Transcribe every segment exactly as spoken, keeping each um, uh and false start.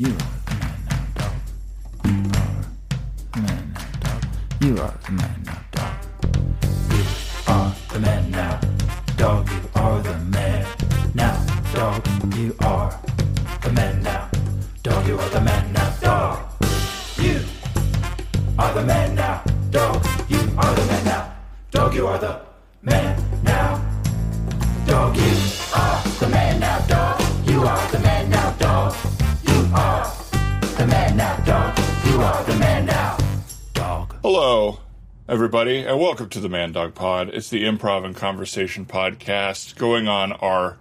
You are the man now, dog. You are the man now, dog. You are the man now, dog. You are the man now, dog. You are the man now, dog. You are the man now, dog. You are the man now, dog. You are the man now, dog. You are the man now, dog. You are the man now, dog. You are the man now, dog. You are the man now, dog. You are the man now, dog. You are the man now, dog. Hello, everybody, and welcome to the Man Dog Pod. It's the improv and conversation podcast going on our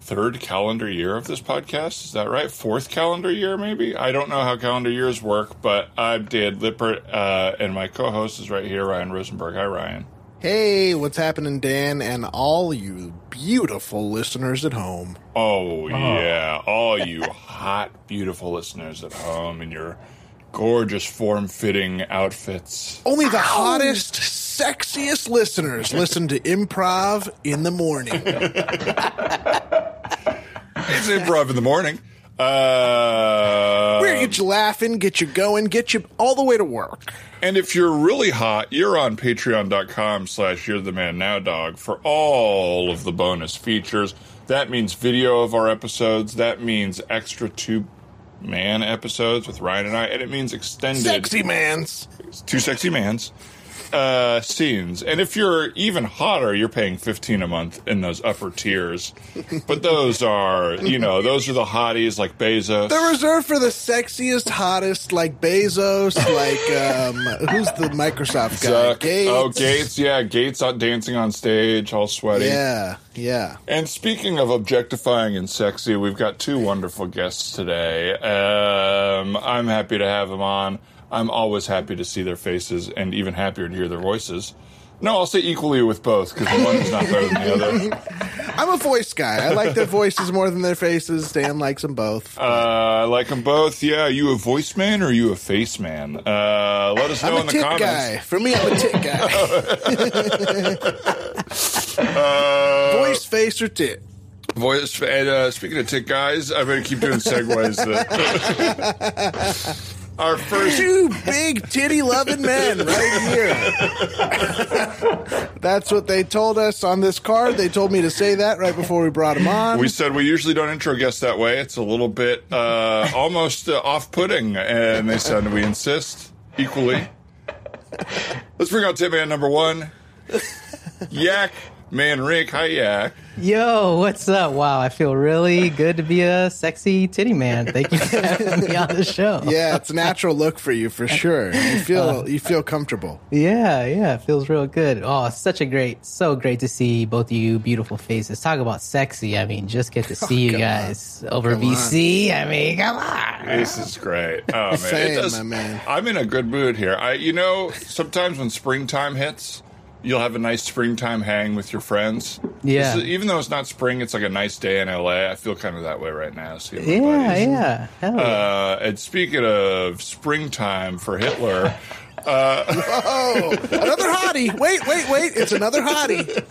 third calendar year of this podcast. Is that right? Fourth calendar year, maybe? I don't know how calendar years work, but I'm Dan Lippert, uh, and my co-host is right here, Ryan Rosenberg. Hi, Ryan. Hey, what's happening, Dan, and all you beautiful listeners at home. Oh, oh. yeah, all you hot, beautiful listeners at home in your gorgeous form-fitting outfits. Only the Ow. hottest, sexiest listeners listen to Improv in the Morning. It's Improv in the Morning. Uh, We're get you laughing, get you going, get you all the way to work. And if you're really hot, you're on patreon.com slash you're the man now dog for all of the bonus features. That means video of our episodes. That means extra two man episodes with Ryan and I. And it means extended sexy mans, two sexy mans uh, scenes. And if you're even hotter, you're paying fifteen dollars a month in those upper tiers. But those are, you know, those are the hotties like Bezos. They're reserved for the sexiest, hottest like Bezos, like um, who's the Microsoft guy? Zuck. Gates. Oh, Gates. Yeah, Gates out dancing on stage, all sweaty. Yeah, yeah. And speaking of objectifying and sexy, we've got two wonderful guests today. Um, I'm happy to have them on. I'm always happy to see their faces and even happier to hear their voices. No, I'll say equally with both because one is not better than the other. I'm a voice guy. I like their voices more than their faces. Dan likes them both. Uh, I like them both. Yeah, are you a voice man or are you a face man? Uh, let us know I'm a in the tit comments. Guy. For me, I'm a tit guy. uh, voice, face, or tit. Voice, and uh, speaking of tit guys, I better keep doing segues. That- Our first two big titty loving men right here. That's what they told us on this card. They told me to say that right before we brought them on. We said we usually don't intro guests that way. It's a little bit uh, almost uh, off-putting, and they said we insist equally. Let's bring out Tip Man number one, Yak Man Rick. Hi, Yak. Yo, what's up? Wow, I feel really good to be a sexy titty man. Thank you for having me on the show. Yeah, it's a natural look for you, for sure. You feel uh, you feel comfortable. Yeah, yeah, it feels real good. Oh, such a great, so great to see both of you beautiful faces. Talk about sexy. I mean, just get to see oh, you guys on. over come B C. On. I mean, come on. This is great. Oh, man. Same, it does, my man. I'm in a good mood here. I, You know, sometimes when springtime hits, you'll have a nice springtime hang with your friends. Yeah. Is, even though it's not spring, it's like a nice day in L A. I feel kind of that way right now. So yeah, buddies. yeah. Hell yeah. Uh, and speaking of springtime for Hitler. uh, Whoa. Another hottie. Wait, wait, wait. It's another hottie.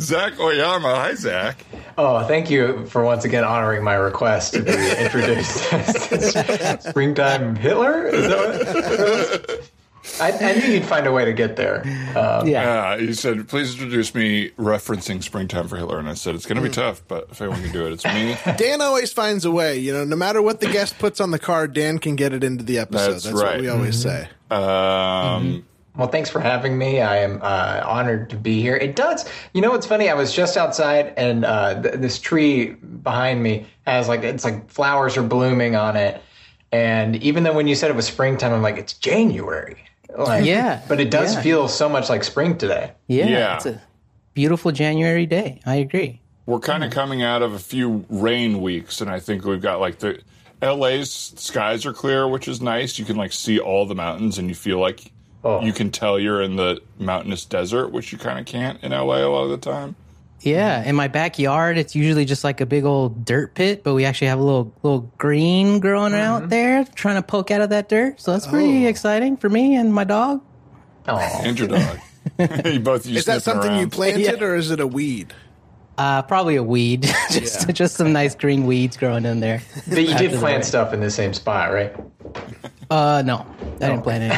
Zach Oyama. Hi, Zach. Oh, thank you for once again honoring my request to be introduced as springtime Hitler. Is that what I, I knew you'd find a way to get there. Um, yeah. Uh, you said, please introduce me referencing Springtime for Hitler. And I said, it's going to be tough, but if anyone can do it, it's me. Dan always finds a way. You know, no matter what the guest puts on the card, Dan can get it into the episode. That's, That's right. what we always mm-hmm. say. Um, mm-hmm. Well, thanks for having me. I am uh, honored to be here. It does. You know what's funny? I was just outside, and uh, th- this tree behind me has like, it's like flowers are blooming on it. And even though when you said it was springtime, I'm like, it's January. Like, yeah, but it does yeah. feel so much like spring today. Yeah, yeah, it's a beautiful January day. I agree. We're kind of mm. coming out of a few rain weeks, and I think we've got like the L A's skies are clear, which is nice. You can like see all the mountains, and you feel like oh. you can tell you're in the mountainous desert, which you kind of can't in L A a lot of the time. Yeah, in my backyard, it's usually just like a big old dirt pit, but we actually have a little little green growing mm-hmm. out there, trying to poke out of that dirt. So that's pretty oh. exciting for me and my dog. Oh, and your dog. you both, you is that something around. you planted, yeah. or is it a weed? Uh, probably a weed, just yeah. just some nice green weeds growing in there. But you did plant stuff in the same spot, right? Uh, no, I no. didn't plant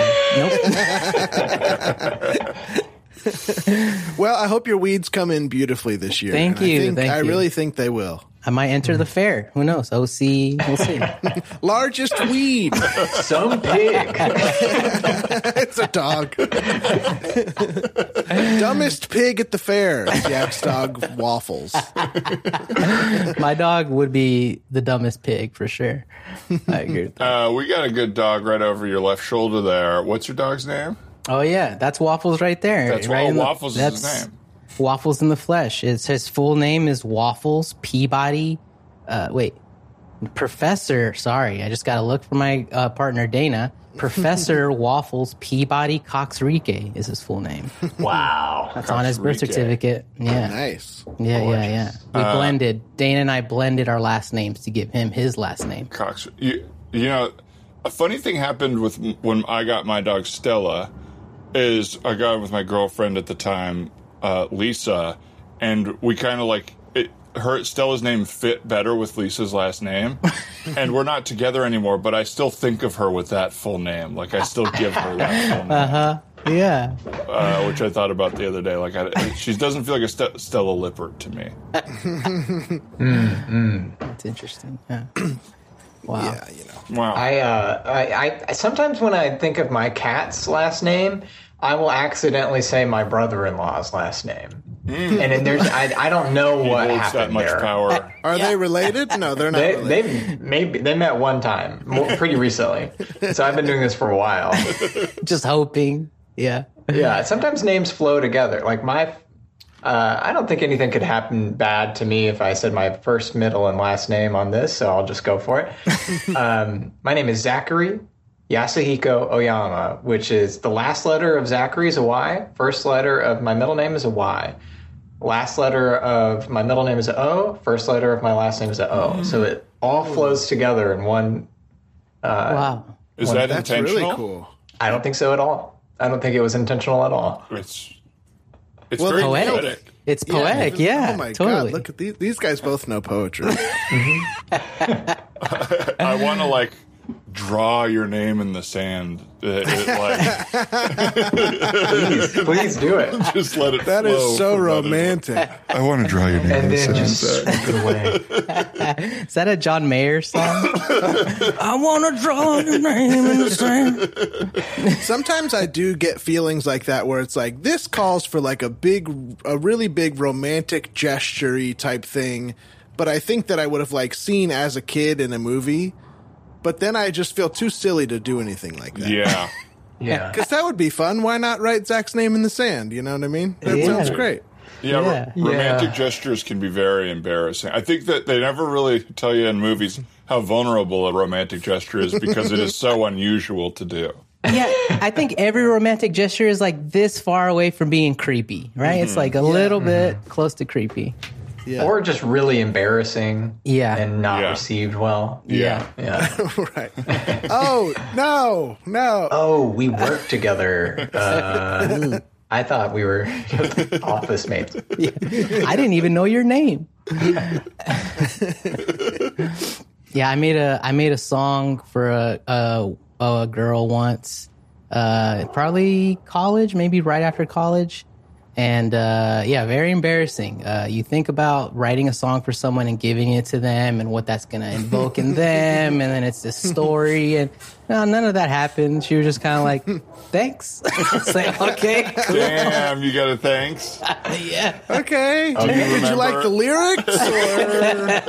anything. Nope. Well, I hope your weeds come in beautifully this year. Thank you. I, think, thank I you. really think they will. I might enter the fair. Who knows? We'll see. We'll see. Largest weed. Some pig. It's a dog. Dumbest pig at the fair. Jack's dog Waffles. My dog would be the dumbest pig for sure. I agree with that. Uh, we got a good dog right over your left shoulder there. What's your dog's name? Oh, yeah. That's Waffles right there. That's right oh, Waffles the, is that's, his name. Waffles in the flesh. It's, his full name is Waffles Peabody. Uh, wait, Professor. Sorry, I just got to look for my uh, partner Dana. Professor Waffles Peabody Coxrique is his full name. Wow, that's Coxrique. On his birth certificate. Yeah, oh, nice. Yeah, Gorgeous. yeah, yeah. We uh, blended. Dana and I blended our last names to give him his last name. Cox. You, you know, a funny thing happened with when I got my dog Stella. Is I got it with my girlfriend at the time. Uh, Lisa, and we kind of like it, her Stella's name fit better with Lisa's last name, and we're not together anymore. But I still think of her with that full name. Like I still give her that full name. Uh-huh. Yeah. Uh, which I thought about the other day. Like I, she doesn't feel like a Ste- Stella Lippert to me. mm-hmm. That's interesting. Yeah. Wow. Yeah, you know. Wow. I, uh, I, I sometimes when I think of my cat's last name, I will accidentally say my brother-in-law's last name, mm. and then there's I, I don't know what happened that much there. Power. Are yeah. they related? No, they're not. They, related. They've maybe they met one time, pretty recently. So I've been doing this for a while, just hoping. Yeah, yeah. Sometimes names flow together. Like my, uh, I don't think anything could happen bad to me if I said my first, middle, and last name on this. So I'll just go for it. um, my name is Zachary Yasuhiko Oyama, which is the last letter of Zachary is a Y. First letter of my middle name is a Y. Last letter of my middle name is an O. First letter of my last name is an O. Mm. So it all flows together in one. Uh, wow. Is one, that that's intentional? Really cool. I don't think so at all. I don't think it was intentional at all. It's, it's well, very poetic. poetic. It's poetic, yeah. yeah oh, my totally. God. Look at these. These guys both know poetry. Mm-hmm. I want to, like, draw your name in the sand. It, it, like, please, please do it. Just let it. That flow is so romantic. It. I want to draw your name and in the sand. Just away. Is that a John Mayer song? I want to draw your name in the sand. Sometimes I do get feelings like that where it's like this calls for like a big, a really big romantic gesture-y type thing, but I think that I would have like seen as a kid in a movie. But then I just feel too silly to do anything like that. Yeah. Yeah. Because that would be fun. Why not write Zach's name in the sand? You know what I mean? That yeah. sounds great. Yeah. yeah. Ro- romantic yeah. gestures can be very embarrassing. I think that they never really tell you in movies how vulnerable a romantic gesture is because it is so unusual to do. Yeah. I think every romantic gesture is like this far away from being creepy, right? Mm-hmm. It's like a yeah. little mm-hmm. bit close to creepy. Yeah. Or just really embarrassing yeah. and not yeah. received well. Yeah. yeah. Right. Oh, no, no. Oh, we work together. Uh, I thought we were just office mates. Yeah. I didn't even know your name. Yeah, I made a I made a song for a, a, a girl once, uh, probably college, maybe right after college. And, uh, yeah, very embarrassing. Uh, you think about writing a song for someone and giving it to them and what that's going to invoke in them. And then it's this story. And no, none of that happened. She was just kind of like, thanks. It's like, okay. Cool. Damn, you got a thanks? Yeah. Okay. Oh, you Did you like the lyrics?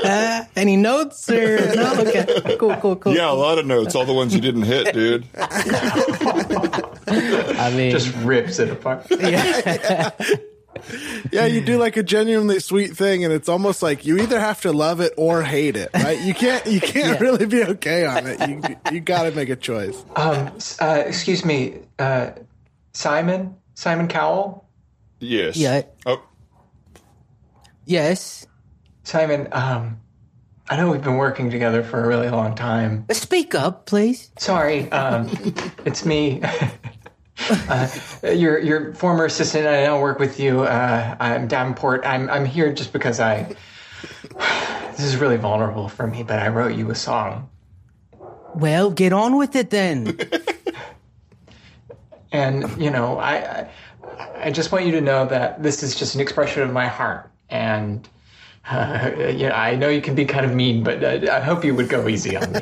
Or... Any notes? Or no? Okay. Cool, cool, cool. Yeah, a lot of notes. All the ones you didn't hit, dude. I mean, just rips it apart. Yeah. yeah. Yeah, you do like a genuinely sweet thing, and it's almost like you either have to love it or hate it, right? You can't, you can't yeah. really be okay on it. You you got to make a choice. Um, uh, excuse me, uh, Simon, Simon Cowell. Yes. Yeah. Oh. Yes. Simon, um, I know we've been working together for a really long time. Speak up, please. Sorry, um, it's me. uh, your your former assistant, I now work with you. Uh, I'm Davenport. I'm I'm here just because I. This is really vulnerable for me, but I wrote you a song. Well, get on with it then. And you know, I, I I just want you to know that this is just an expression of my heart, and uh, yeah, I know you can be kind of mean, but I, I hope you would go easy on me.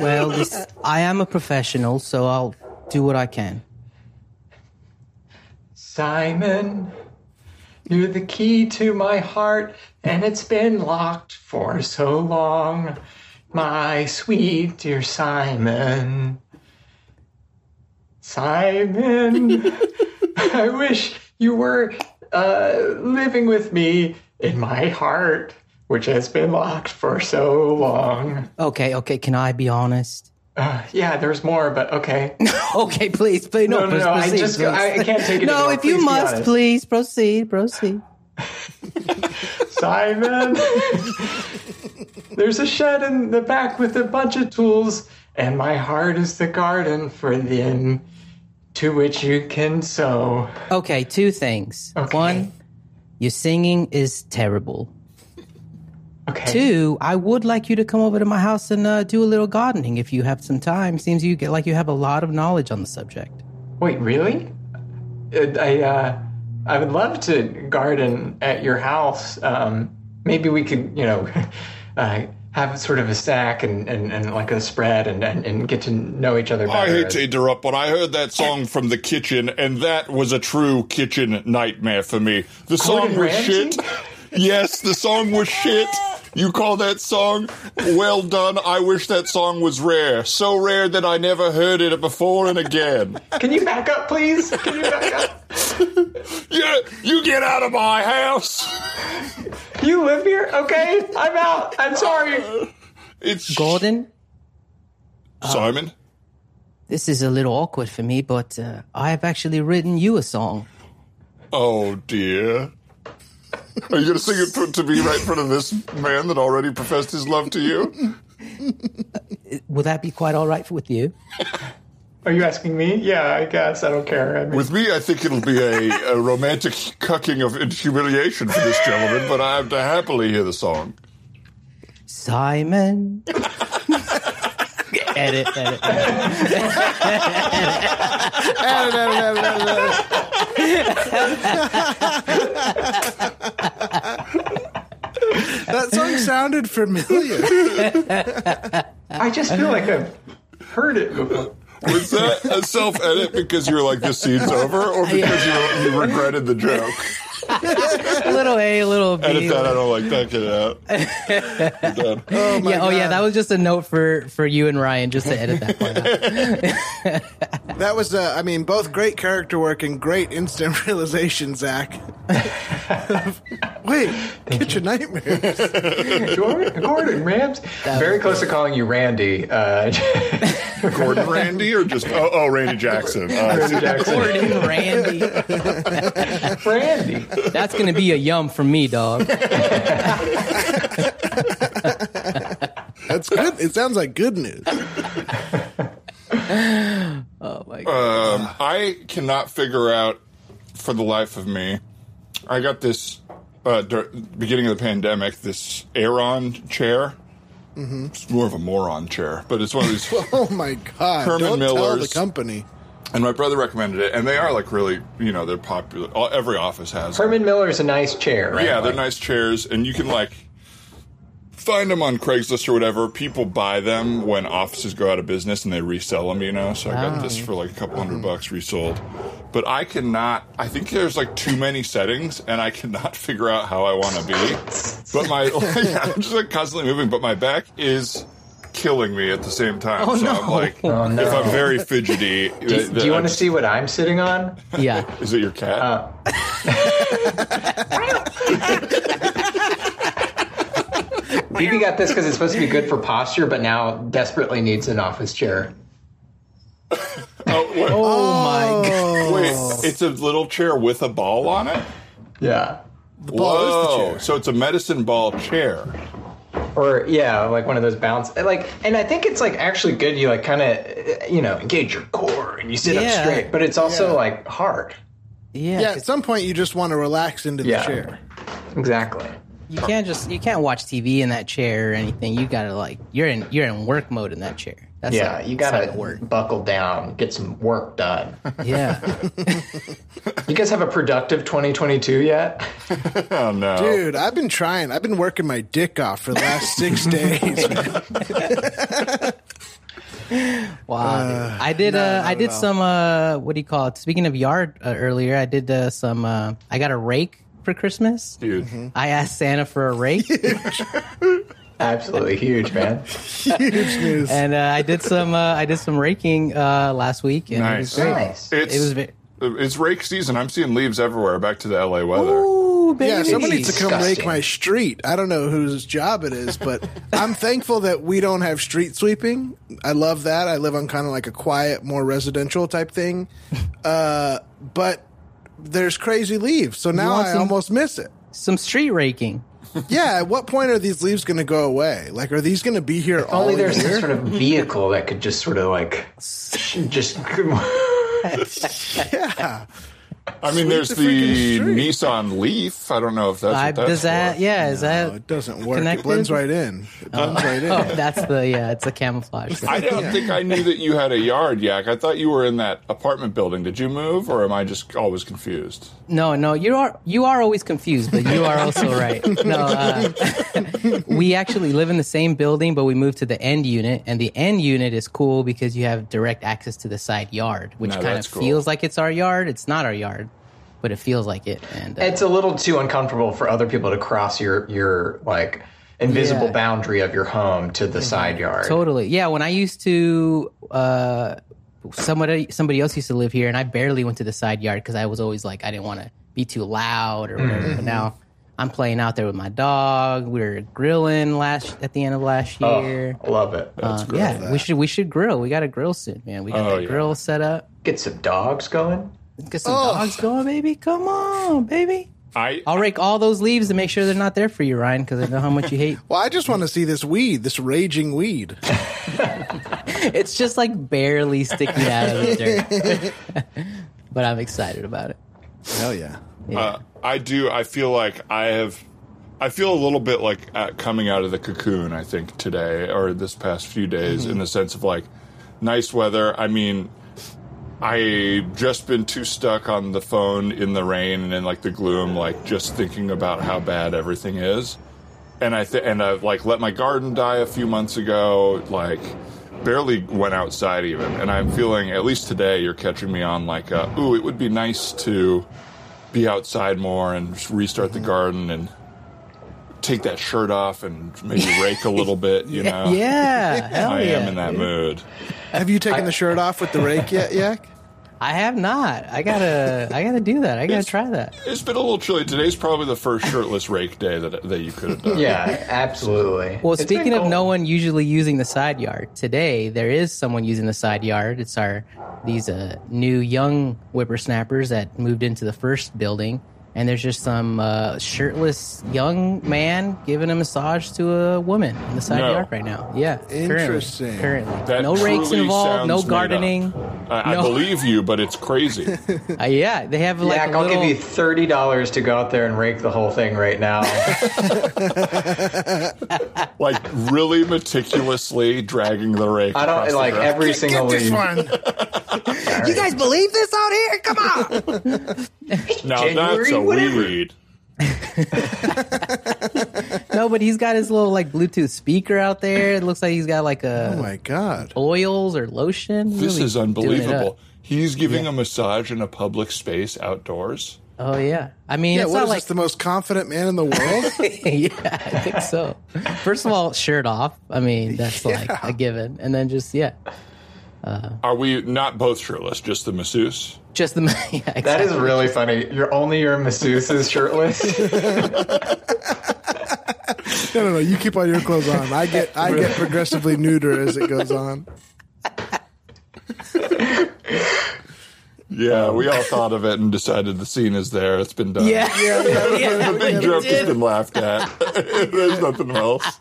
Well, this, I am a professional, so I'll do what I can. Simon, you're the key to my heart, and it's been locked for so long. My sweet dear Simon. Simon, I wish you were uh, living with me in my heart, which has been locked for so long. Okay, okay, can I be honest? Uh, yeah, there's more, but okay. Okay, please, please, no, no, no, no proceed, I just, I, I can't take it. No, anymore. If please you must, please proceed, proceed. Simon, there's a shed in the back with a bunch of tools, and my heart is the garden for them, to which you can sow. Okay, two things. Okay. One, your singing is terrible. Okay. Two, I would like you to come over to my house and uh, do a little gardening if you have some time. Seems you get like you have a lot of knowledge on the subject. Wait, really? I uh, I would love to garden at your house. Um, maybe we could, you know, uh, have sort of a snack and, and, and like a spread and, and, and get to know each other better. I hate to interrupt, but I heard that song from the kitchen, and that was a true kitchen nightmare for me. The song was shit. Yes, the song was shit. You call that song? Well done. I wish that song was rare. So rare that I never heard it before and again. Can you back up, please? Can you back up? Yeah, you get out of my house. You live here? Okay, I'm out. I'm sorry. Uh, it's Gordon. Sh- Simon? Uh, this is a little awkward for me, but uh, I have actually written you a song. Oh, dear. Are you going to sing it to, to me right in front of this man that already professed his love to you? Will that be quite all right with you? Are you asking me? Yeah, I guess. I don't care. I mean, with me, I think it'll be a, a romantic cucking of humiliation for this gentleman, but I have to happily hear the song. Simon. Edit, edit, edit. Edit, edit, edit, edit. That song sounded familiar. I just feel like I've heard it before. Was that a self-edit because you were like, this scene's over, or because yeah. you, you regretted the joke? Little A, little B. Edit that, I don't like that, get out. Oh, my yeah, oh yeah, that was just a note for, for you and Ryan, just to edit that part out. That was, uh, I mean, both great character work and great instant realization, Zach. Wait, get your nightmares. Jordan, Gordon, Rams. Very close good. To calling you Randy. Uh, Gordon Randy or just, oh, oh Randy Jackson. Uh, Randy Jackson. Gordon Randy. Randy. That's going to be a yum for me, dog. That's good. It sounds like good news. Oh, my God. Um, I cannot figure out for the life of me. I got this, uh, beginning of the pandemic, this Aeron chair. Mm-hmm. It's more of a moron chair, but it's one of these. Oh, my God. Herman Don't Miller's. Tell the company. And my brother recommended it, and they are, like, really, you know, they're popular. All, every office has Herman them. Miller's a nice chair, right? Yeah, they're nice chairs, and you can, like, find them on Craigslist or whatever. People buy them when offices go out of business, and they resell them, you know? So I got oh. this for, like, a couple hundred bucks resold. But I cannot... I think there's, like, too many settings, and I cannot figure out how I want to be. But my... Like, I'm just, like, constantly moving, but my back is... killing me at the same time. Oh, so no. I'm like, oh, no. if I'm very fidgety... do you, do you want to see what I'm sitting on? Yeah. Is it your cat? Uh. Phoebe got this because it's supposed to be good for posture, but now desperately needs an office chair. oh, oh, my God. Wait, it's a little chair with a ball on it? Yeah. The ball Whoa. Is the chair. So it's a medicine ball chair. Or, yeah, like one of those bounce. Like, and I think it's, like, actually good. You, like, kind of, you know, engage your core. and you sit yeah. up straight, but it's also yeah. like hard. Yeah, yeah at some point you just want to relax into the yeah, chair. Exactly. You can't just you can't watch T V in that chair or anything. You gotta like you're in you're in work mode in that chair. That's yeah, like, you gotta work. Buckle down, get some work done. Yeah. You guys have a productive twenty twenty-two yet? Oh no, dude! I've been trying. I've been working my dick off for the last six days. Wow! Uh, I did. No, uh, I did some. Uh, what do you call it? Speaking of yard uh, earlier, I did uh, some. Uh, I got a rake. For Christmas, dude, mm-hmm. I asked Santa for a rake. Huge. Absolutely huge, man. Huge news. And uh, I did some, uh, I did some raking uh, last week, and nice. It was great. Nice. It's, it was very- it's rake season. I'm seeing leaves everywhere. Back to the L A weather. Ooh, baby. Yeah, somebody needs to come disgusting. Rake my street. I don't know whose job it is, but I'm thankful that we don't have street sweeping. I love that. I live on kind of like a quiet, more residential type thing, uh, but. There's crazy leaves, so now I some, almost miss it. Some street raking. Yeah, at what point are these leaves going to go away? Like, are these going to be here if all year? Only there's year? Some sort of vehicle that could just sort of, like, just... yeah. I mean, Sweep there's the, the Nissan Leaf. I don't know if that's I, what that's does that, for. Yeah, is no, that it doesn't work. Connected? It blends right in. It blends oh. right in. Oh, that's the, yeah, it's a camouflage. I don't yeah. think I knew that you had a yard, Yak. I thought you were in that apartment building. Did you move, or am I just always confused? No, no, you are you are always confused, but you are also right. No, uh, we actually live in the same building, but we moved to the end unit, and the end unit is cool because you have direct access to the side yard, which no, kind of cool. feels like it's our yard. It's not our yard. But it feels like it. And uh, it's a little too uncomfortable for other people to cross your, your like, invisible yeah. boundary of your home to the mm-hmm. side yard. Totally. Yeah, when I used to, uh, somebody, somebody else used to live here, and I barely went to the side yard because I was always like, I didn't want to be too loud or whatever. Mm-hmm. But now I'm playing out there with my dog. We were grilling last at the end of last year. Oh, love it. Uh, yeah, that. we should we should grill. We got a grill soon, man. We got oh, that yeah. grill set up. Get some dogs going. Get some oh. dogs going, baby. Come on, baby. I, I'll rake all those leaves to make sure they're not there for you, Ryan, because I know how much you hate. Well, I just want to see this weed, this raging weed. It's just like barely sticking out of the dirt. But I'm excited about it. Hell yeah. yeah. Uh, I do. I feel like I have... I feel a little bit like at coming out of the cocoon, I think, today or this past few days mm-hmm. in the sense of like nice weather. I mean... I just been too stuck on the phone in the rain and in like the gloom, like just thinking about how bad everything is. And I th- and I've like let my garden die a few months ago, like barely went outside even. And I'm feeling, at least today, you're catching me on like, a, ooh, it would be nice to be outside more and restart the garden and take that shirt off and maybe rake a little bit, you know? Yeah, hell I am yeah, in that dude. Mood. Have you taken I, the shirt off with the rake yet, Yak? I have not. I gotta. I gotta do that. I gotta it's, try that. It's been a little chilly. Today's probably the first shirtless rake day that that you could have done. Yeah, absolutely. Well, it's speaking of no one usually using the side yard, today there is someone using the side yard. It's our these uh, new young whippersnappers that moved into the first building, and there's just some uh, shirtless young man giving a massage to a woman in the side no. yard right now. Yeah, interesting. Currently, currently. no rakes involved, no gardening. I, no. I believe you, but it's crazy. Uh, yeah, they have like. Yeah, I'll little... give you thirty dollars to go out there and rake the whole thing right now. Like really meticulously dragging the rake. I don't like every get, single get this one. You guys believe this out here? Come on. Now January, that's a whatever. Weed. No, but he's got his little like Bluetooth speaker out there. It looks like he's got like a oh my god oils or lotion. This really is unbelievable. He's giving yeah. a massage in a public space outdoors. Oh yeah, I mean, yeah, it's what not is like this, the most confident man in the world. Yeah, I think so. First of all, shirt off. I mean, that's yeah. like a given, and then just yeah. Uh, Are we not both shirtless? Just the masseuse? Just the yeah, exactly. That is really funny. You're only your masseuse is shirtless. No, no, no. You keep all your clothes on. I get, I really? get progressively nuder as it goes on. Yeah, um, we all thought of it and decided the scene is there. It's been done. Yeah, yeah, yeah, yeah the big yeah, joke has been laughed at. There's nothing else.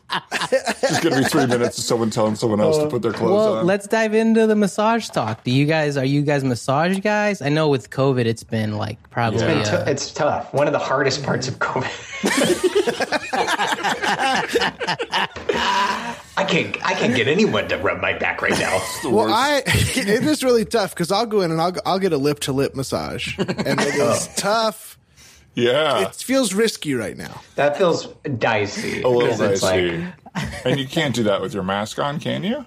It's just going to be three minutes of someone telling someone else uh, to put their clothes well, on. Well, let's dive into the massage talk. Do you guys, are you guys massage guys? I know with COVID, it's been like probably. Yeah. It's, been t- it's tough. One of the hardest parts of COVID. I can't. I can't get anyone to rub my back right now. Well, I it is really tough because I'll go in and I'll I'll get a lip to lip massage, and it is tough. Yeah, it feels risky right now. That feels dicey. A little dicey, like... and you can't do that with your mask on, can you?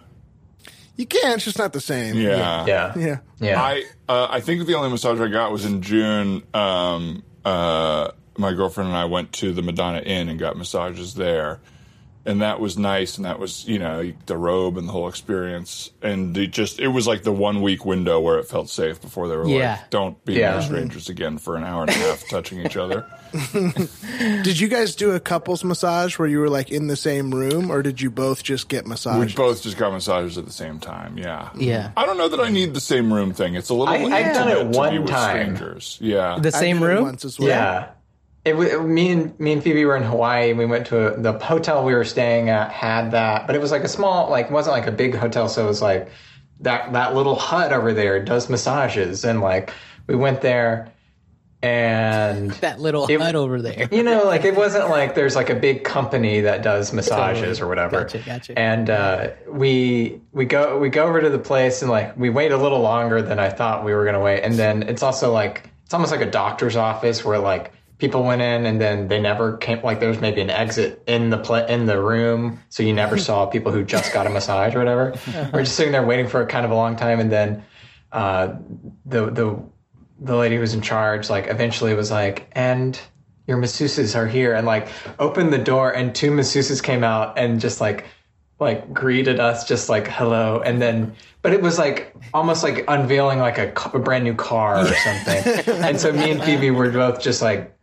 You can. It's just not the same. Yeah, yeah, yeah. yeah. I uh, I think the only massage I got was in June. Um, uh, my girlfriend and I went to the Madonna Inn and got massages there. And that was nice, and that was, you know, the robe and the whole experience. And it just, it was like the one-week window where it felt safe before they were yeah. like, don't be yeah. near strangers again for an hour and a half touching each other. Did you guys do a couples massage where you were, like, in the same room, or did you both just get massages? We both just got massages at the same time, yeah. Yeah. I don't know that I need the same room thing. It's a little I, intimate I've done it one to be time. With strangers. Yeah. The same room? Once as well. Yeah. It, it, me and me and Phoebe were in Hawaii, and we went to a, the hotel we were staying at had that, but it was like a small, like wasn't like a big hotel, so it was like that that little hut over there does massages, and like we went there, and that little it, hut over there, you know, like it wasn't like there's like a big company that does massages or whatever. Gotcha, gotcha. And uh, we we go we go over to the place, and like we wait a little longer than I thought we were gonna wait, and then it's also like it's almost like a doctor's office where like. People went in and then they never came. Like there was maybe an exit in the pl- in the room, so you never saw people who just got a massage or whatever. Uh-huh. We're just sitting there waiting for kind of a long time, and then uh, the the the lady who was in charge like eventually was like, "And your masseuses are here," and like opened the door, and two masseuses came out and just like like greeted us, just like hello, and then. But it was like almost like unveiling like a, a brand new car or something, and so me and Phoebe were both just like.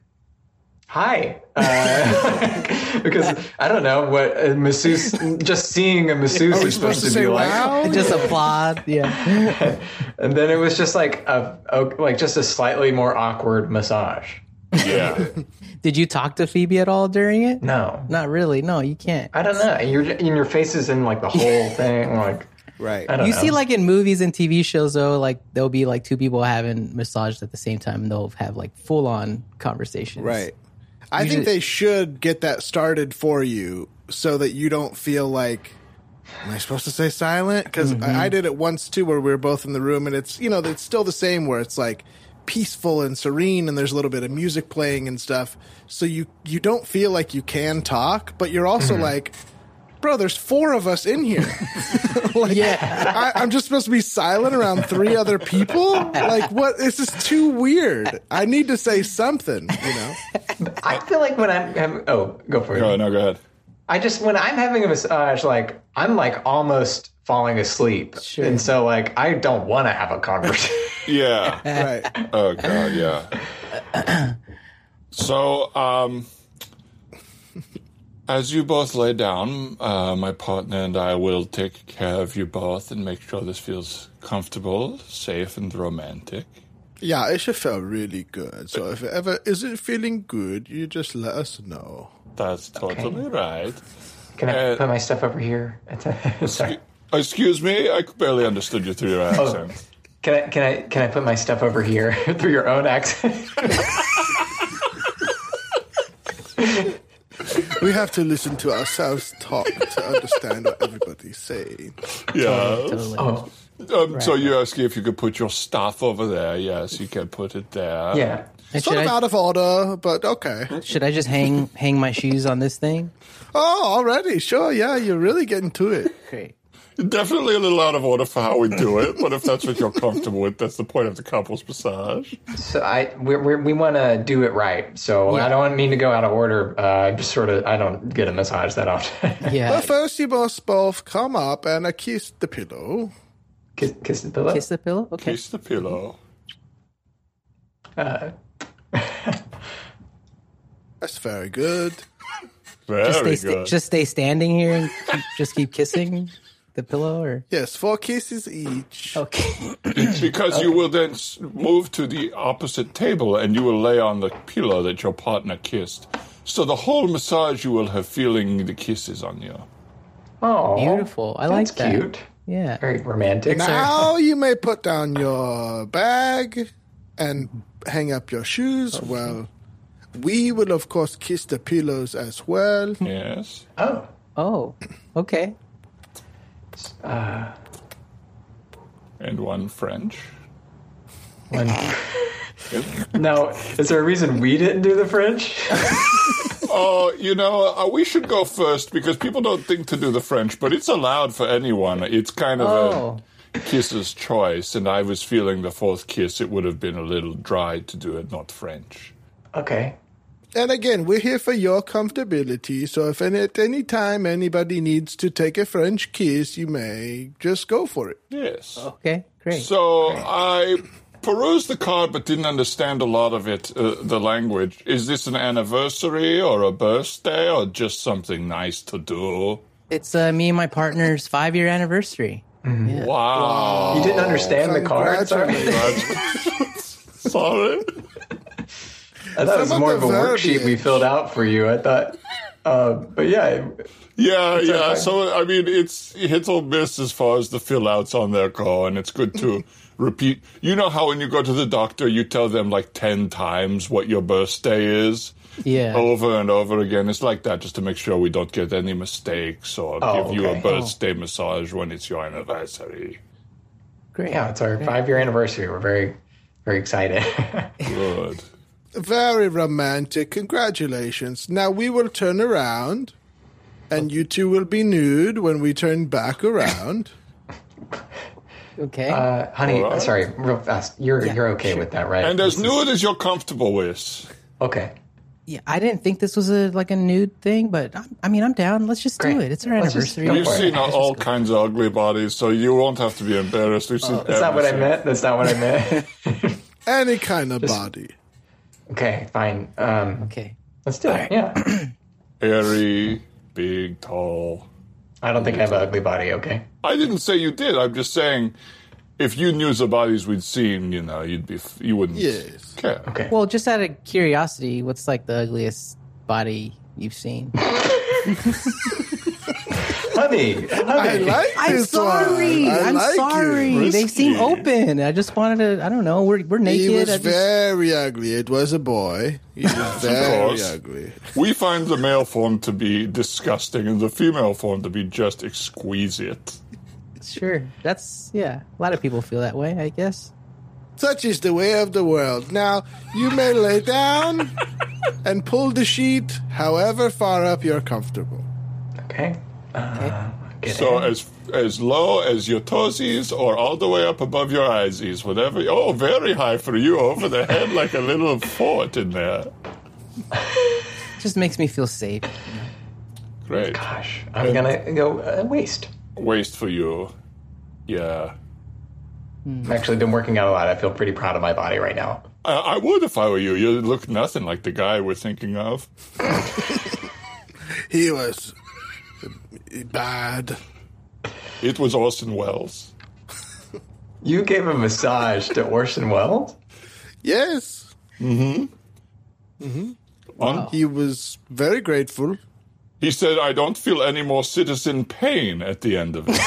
Hi, uh, because I don't know what a masseuse, just seeing a masseuse oh, is supposed, supposed to, to be say, like. Wow. Just applaud, yeah. And then it was just like a, a like just a slightly more awkward massage. Yeah. Did you talk to Phoebe at all during it? No, not really. No, you can't. I don't know. You're and your face is in like the whole thing, like. Right. You know. See, like in movies and T V shows, though, like there'll be like two people having massaged at the same time, and they'll have like full on conversations. Right. I you think just, they should get that started for you so that you don't feel like, am I supposed to say silent? Because mm-hmm. I, I did it once, too, where we were both in the room, and it's, you know, it's still the same where it's, like, peaceful and serene, and there's a little bit of music playing and stuff. So you, you don't feel like you can talk, but you're also mm-hmm. like... Bro, there's four of us in here. Like, yeah. I, I'm just supposed to be silent around three other people? Like, what? This is too weird. I need to say something, you know? I feel like when I'm... Having, oh, go for it. No, no, go ahead. I just... When I'm having a massage, like, I'm, like, almost falling asleep. Sure. And so, like, I don't want to have a conversation. Yeah. Right. Oh, God, yeah. So, um... As you both lay down, uh, my partner and I will take care of you both and make sure this feels comfortable, safe, and romantic. Yeah, it should feel really good. So if it ever isn't feeling good, you just let us know. That's totally okay. Right. Can I uh, put my stuff over here? Sorry. Excuse me? I barely understood you through your accent. Oh, can I, can I, can I put my stuff over here through your own accent? We have to listen to ourselves talk to understand what everybody's saying. Yeah. Totally. Oh. Um, right. So you're asking if you could put your stuff over there. Yes, you can put it there. Yeah. And sort of I, out of order, but okay. Should I just hang hang my shoes on this thing? Oh, already. Sure, yeah. You're really getting to it. Great. Definitely a little out of order for how we do it, but if that's what you're comfortable with, that's the point of the couples massage. So I we're, we're, we want to do it right, so yeah. I don't mean to go out of order. Uh, just sort of I don't get a massage that often. Yeah. But first, you must both come up and uh, kiss the pillow. Kiss, kiss the pillow. Kiss the pillow. Okay. Kiss the pillow. Uh. That's very good. Very just stay, good. St- just stay standing here and keep, just keep kissing. the pillow? Or yes, four kisses each. Okay. It's because okay. you will then move to the opposite table and you will lay on the pillow that your partner kissed. So the whole massage you will have feeling the kisses on you. Oh, beautiful! I like that. That's cute. Yeah, very romantic. Now you may put down your bag and hang up your shoes. Okay. Well, we will of course kiss the pillows as well. Yes. Oh. Oh. Okay. Uh, and one French. One. Now, is there a reason we didn't do the French? Oh, you know, uh, we should go first because people don't think to do the French, but it's allowed for anyone. It's kind of oh. a kisser's choice, and I was feeling the fourth kiss, it would have been a little dry to do it, not French. Okay. And again, we're here for your comfortability, so if any, at any time anybody needs to take a French kiss, you may just go for it. Yes. Okay, great. So great. I... perused the card but didn't understand a lot of it, uh, the language. Is this an anniversary or a birthday or just something nice to do? It's uh, me and my partner's five-year anniversary. Mm-hmm. Yeah. Wow. You didn't understand the card? Sorry. Sorry. I thought Some it was more of a verbiage. Worksheet we filled out for you. I thought, uh, but yeah. Yeah, yeah. Okay. So, I mean, it's hit or miss as far as the fill-outs on their call, and it's good to... repeat. You know how when you go to the doctor, you tell them like ten times what your birthday is? Yeah. Over and over again. It's like that just to make sure we don't get any mistakes or oh, give okay. you a birthday oh. massage when it's your anniversary. Great. Yeah, it's our five-year anniversary. We're very, very excited. Good. Very romantic. Congratulations. Now we will turn around and you two will be nude when we turn back around. Okay. Uh, honey, right. sorry, real fast. You're yeah, you're okay sure. with that, right? And as nude as you're comfortable with. Okay. Yeah, I didn't think this was a like a nude thing, but I'm, I mean, I'm down. Let's just Great. do it. It's our Let's anniversary. We've seen it. all kinds of ugly bodies, so you won't have to be embarrassed. We've seen oh, that's not what I meant. That's not what I meant. Any kind of just, body. Okay, fine. Um, okay. Let's do all it. Right. Yeah. Hairy, big, tall. I don't think I have an ugly body, okay? I didn't say you did. I'm just saying if you knew the bodies we'd seen, you know, you'd be, you wouldn't yes. care. Okay. Well, just out of curiosity, what's like the ugliest body you've seen? honey, honey, I like I'm this sorry. One. I I'm like sorry. It. They seem open. I just wanted to, I don't know, we're, we're naked. He was just... very ugly. It was a boy. He was very ugly. We find the male form to be disgusting and the female form to be just exquisite. Sure. That's, yeah, a lot of people feel that way, I guess. Such is the way of the world. Now, you may lay down and pull the sheet however far up you're comfortable. Okay. Uh, so in. as as low as your toesies or all the way up above your eyesies, whatever. Oh, very high for you, over the head like a little fort in there. Just makes me feel safe. Great. Gosh, I'm going to go uh, waist. Waist for you. Yeah. I've actually been working out a lot. I feel pretty proud of my body right now. I, I would if I were you. You look nothing like the guy we're thinking of. He was... bad. It was Orson Welles. You gave a massage to Orson Welles? Yes. Mm-hmm. Mm-hmm. Wow. He was very grateful. He said, I don't feel any more citizen pain at the end of it.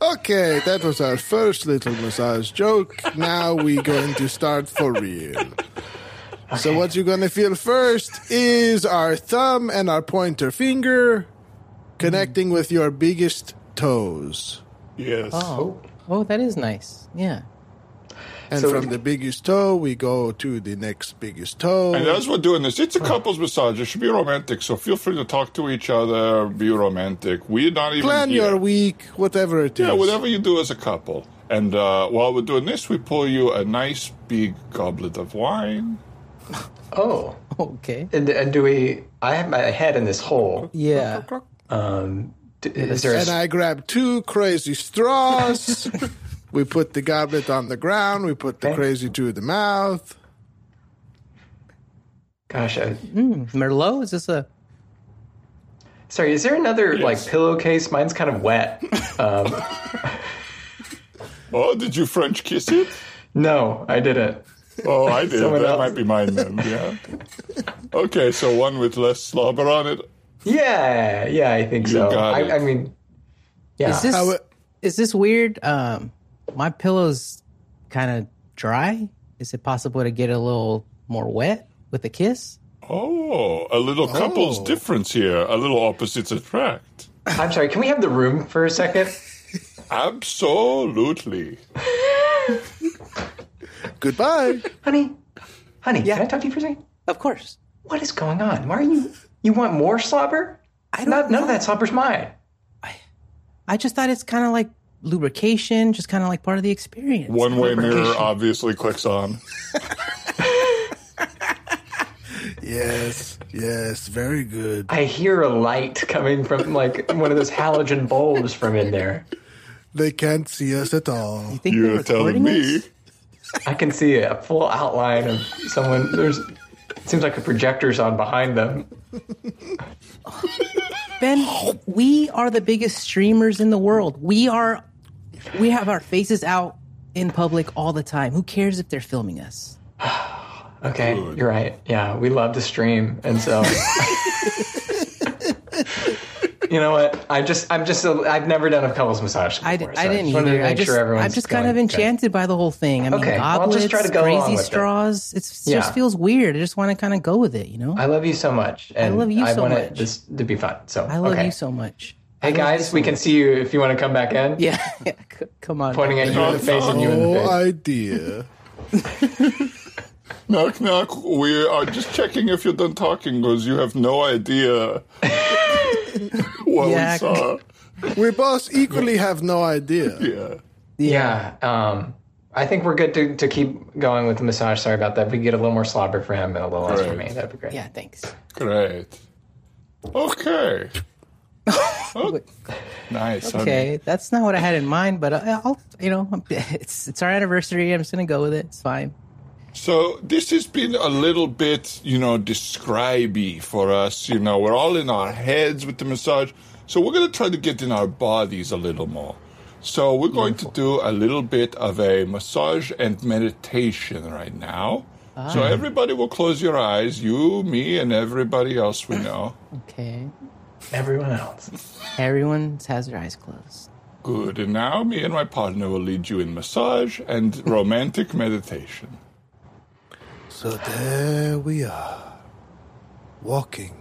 Okay, that was our first little massage joke. Now we're going to start for real. Okay. So what you're going to feel first is our thumb and our pointer finger connecting mm. with your biggest toes. Yes. Oh, oh that is nice. Yeah. And so from we... the biggest toe, we go to the next biggest toe. And as we're doing this, it's a couple's massage. It should be romantic, so feel free to talk to each other, be romantic. We're not even Plan here. your week, whatever it yeah, is. Yeah, whatever you do as a couple. And uh, while we're doing this, we pour you a nice big goblet of wine. Oh, okay. And, and do we? I have my head in this hole. Yeah. Um. Is there a... And I grab two crazy straws. We put the goblet on the ground. We put the okay. crazy to the mouth. Gosh, I... mm, Merlot? Is this a? Sorry, is there another yes. like pillowcase? Mine's kind of wet. Um, oh, did you French kiss it? No, I didn't. Oh, I did. Someone that else. Might be mine then. Yeah. Okay, so one with less slobber on it. Yeah, yeah, I think you so. I, I mean, yeah. Is this w- is this weird? Um, my pillow's kind of dry. Is it possible to get a little more wet with a kiss? Oh, a little couple's oh. difference here. A little opposites attract. I'm sorry, can we have the room for a second? Absolutely. Goodbye. Honey, honey, yeah. can I talk to you for a second? Of course. What is going on? Why are you, you want more slobber? I don't Not, None know. of that slobber's mine. I, I just thought it's kind of like lubrication, just kind of like part of the experience. One-way mirror obviously clicks on. Yes, yes, very good. I hear a light coming from, like, one of those halogen bulbs from in there. They can't see us at all. You think You're telling me? Us? I can see a full outline of someone. There's, it seems like a projector's on behind them. Ben, we are the biggest streamers in the world. We are, we have our faces out in public all the time. Who cares if they're filming us? Okay, Good. You're right. Yeah, we love to stream, and so you know what? I just, I'm just, a, I've never done a couples massage before. I, d- so I didn't. I either. I just, sure I'm just kind of enchanted good. by the whole thing. I mean, okay, goblets, well, just try to go crazy straws. It it's, yeah. just feels weird. I just want to kind of go with it, you know. I love you so much. And I love you so much. I want it just to be fun. So I love okay. you so much. Hey guys, we can see you if you want to come back in. Yeah, yeah. C- come on. Pointing at you in the face and you in the face. No idea. Knock, knock. We are just checking if you're done talking because you have no idea what yeah. we saw. We both equally have no idea. Yeah. Yeah. yeah. Um, I think we're good to, to keep going with the massage. Sorry about that. If we get a little more slobber for him and a little great. less for me, that'd be great. Yeah, thanks. Great. Okay. Oh, nice. Okay, honey. That's not what I had in mind, but I'll, you know, it's, it's our anniversary. I'm just going to go with it. It's fine. So this has been a little bit, you know, describe-y for us. You know, we're all in our heads with the massage. So we're going to try to get in our bodies a little more. So we're going Wonderful. to do a little bit of a massage and meditation right now. Ah. So everybody will close your eyes, you, me, and everybody else we know. Okay. Everyone else. Everyone has their eyes closed. Good. And now me and my partner will lead you in massage and romantic meditation. So there we are, walking